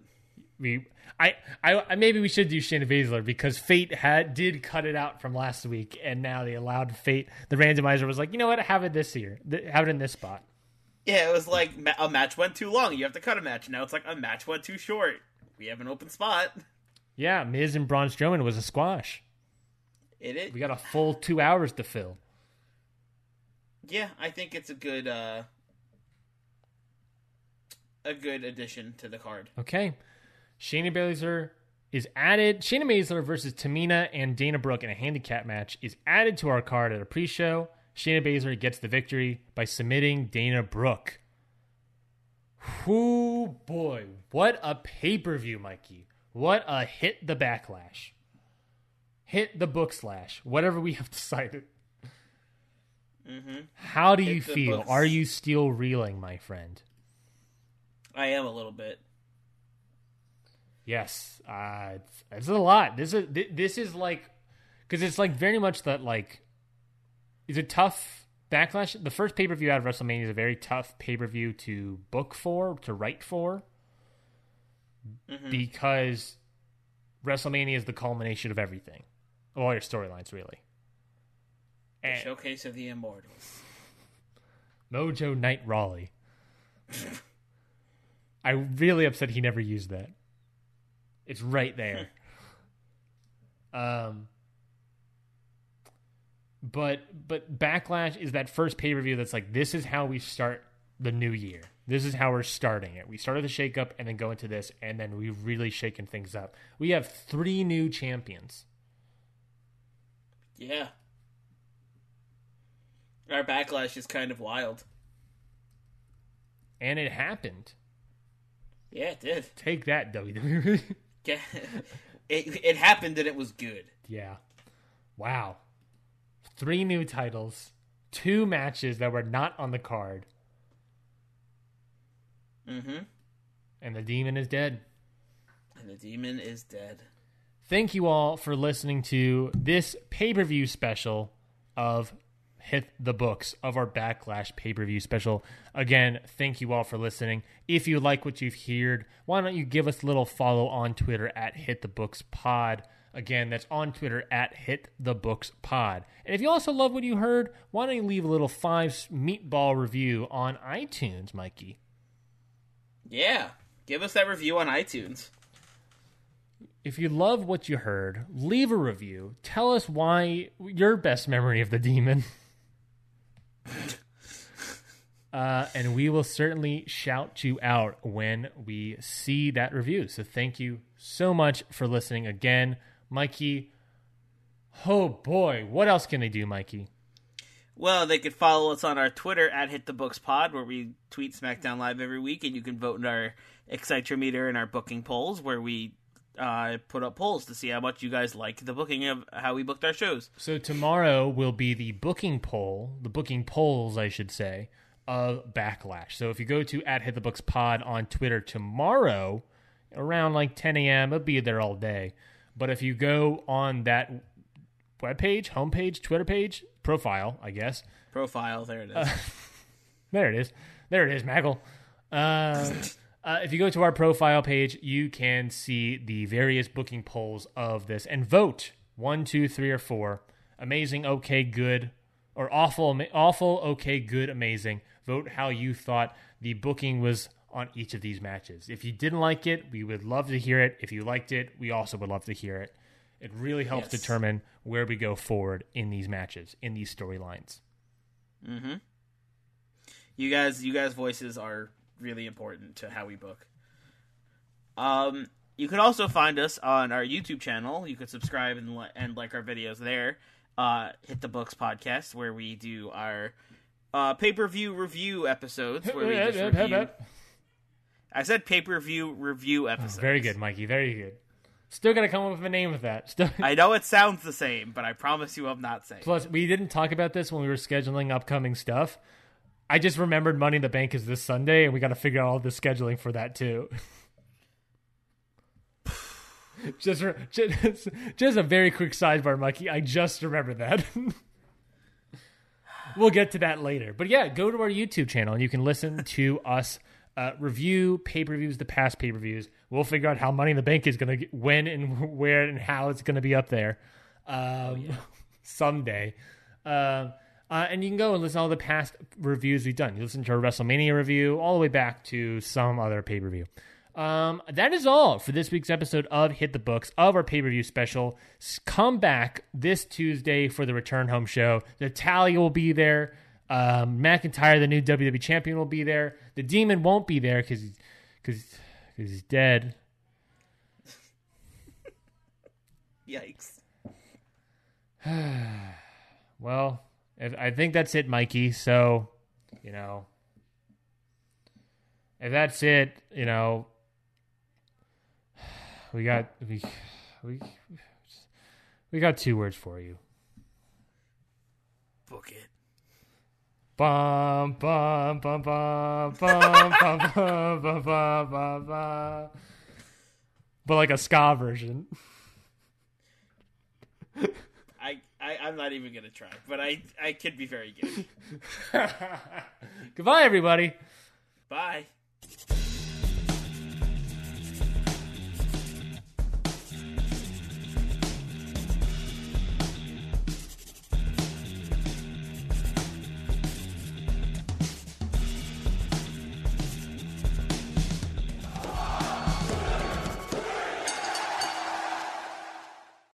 we, I, I, maybe we should do Shayna Baszler because Fate had did cut it out from last week, and now they allowed Fate. The randomizer was like, you know what, have it this year, have it in this spot. Yeah, it was like a match went too long. You have to cut a match. Now it's like a match went too short. We have an open spot. Yeah, Miz and Braun Strowman was a squash. It is. We got a full two hours to fill. Yeah, I think it's a good uh, a good addition to the card. Okay. Shayna Baszler is added. Shayna Baszler versus Tamina and Dana Brooke in a handicap match is added to our card at a pre-show. Shayna Baszler gets the victory by submitting Dana Brooke. Whoo, boy. What a pay-per-view, Mikey. What a hit the backlash. Hit the book slash. Whatever we have decided. Mm-hmm. How do you feel? Books. Are you still reeling, my friend? I am a little bit. Yes, uh, it's, it's a lot. This is this is like, because it's like very much that like, is a tough backlash. The first pay per view out of WrestleMania is a very tough pay per view to book for, to write for, mm-hmm. because WrestleMania is the culmination of everything, of all your storylines, really. The Showcase of the Immortals. Mojo Night Rawley. I'm really upset he never used that. It's right there. Um, but but Backlash is that first pay-per-view that's like, this is how we start the new year. This is how we're starting it. We started the shakeup and then go into this, and then we've really shaken things up. We have three new champions. Yeah. Our Backlash is kind of wild. And it happened. Yeah, it did. Take that, W W E. Yeah. It, it happened and it was good. Yeah. Wow. Three new titles. Two matches that were not on the card. Mm-hmm. And the demon is dead. And the demon is dead. Thank you all for listening to this pay-per-view special of Hit the Books, of our Backlash pay-per-view special. Again, thank you all for listening. If you like what you've heard, why don't you give us a little follow on Twitter at Hit the Books Pod. Again, that's on Twitter at Hit the Books Pod. And if you also love what you heard, why don't you leave a little five meatball review on iTunes, Mikey? Yeah, give us that review on iTunes. If you love what you heard, leave a review. Tell us why your best memory of the demon. Uh, and we will certainly shout you out when we see that review. So thank you so much for listening again, Mikey. Oh boy, what else can they do, Mikey? Well, they could follow us on our Twitter at Hit the Books Pod, where we tweet SmackDown Live every week, and you can vote in our Excitometer and our booking polls, where we uh, put up polls to see how much you guys like the booking of how we booked our shows. So tomorrow will be the booking poll, the booking polls, I should say, of Backlash. So if you go to at Hit the Books Pod on Twitter tomorrow, around like ten a.m., it'll be there all day. But if you go on that webpage, homepage, Twitter page, Profile, I guess. Profile, there it is. Uh, there it is. There it is, Maggle. Uh, uh, if you go to our profile page, you can see the various booking polls of this and vote one, two, three, or four. Amazing, okay, good, or awful, ama- awful, okay, good, amazing. Vote how you thought the booking was on each of these matches. If you didn't like it, we would love to hear it. If you liked it, we also would love to hear it. It really helps yes. determine where we go forward in these matches, in these storylines. Mm-hmm. You guys, you guys' voices are really important to how we book. Um, you can also find us on our YouTube channel. You can subscribe and, li- and like our videos there. Uh, Hit the Books Podcast, where we do our uh, pay-per-view review episodes. Where we just review... I said pay-per-view review episodes. Oh, very good, Mikey. Very good. Still got to come up with a name with that. Still- I know it sounds the same, but I promise you I'm not saying. Plus, we didn't talk about this when we were scheduling upcoming stuff. I just remembered Money in the Bank is this Sunday, and we got to figure out all the scheduling for that, too. just, re- just, just a very quick sidebar, Mikey. I just remembered that. We'll get to that later. But yeah, go to our YouTube channel, and you can listen to us Uh, review pay-per-views, the past pay-per-views. We'll figure out how Money in the Bank is going to get, when and where and how it's going to be up there um, oh, yeah. someday. Uh, uh, and you can go and listen to all the past reviews we've done. You listen to our WrestleMania review all the way back to some other pay-per-view. Um, that is all for this week's episode of Hit the Books, of our pay-per-view special. Come back this Tuesday for the Return Home Show. Natalya will be there. Um, McIntyre, the new W W E champion, will be there. The demon won't be there because he's, cause, cause he's dead. Yikes. Well, if, I think that's it, Mikey. So, you know, if that's it, you know, we got we we we got two words for you. Book it. Bum bum bum bum bum bum bum bum bum bum, but like a ska version. I, I I'm not even gonna try, but I I could be very good. Goodbye, everybody. Bye.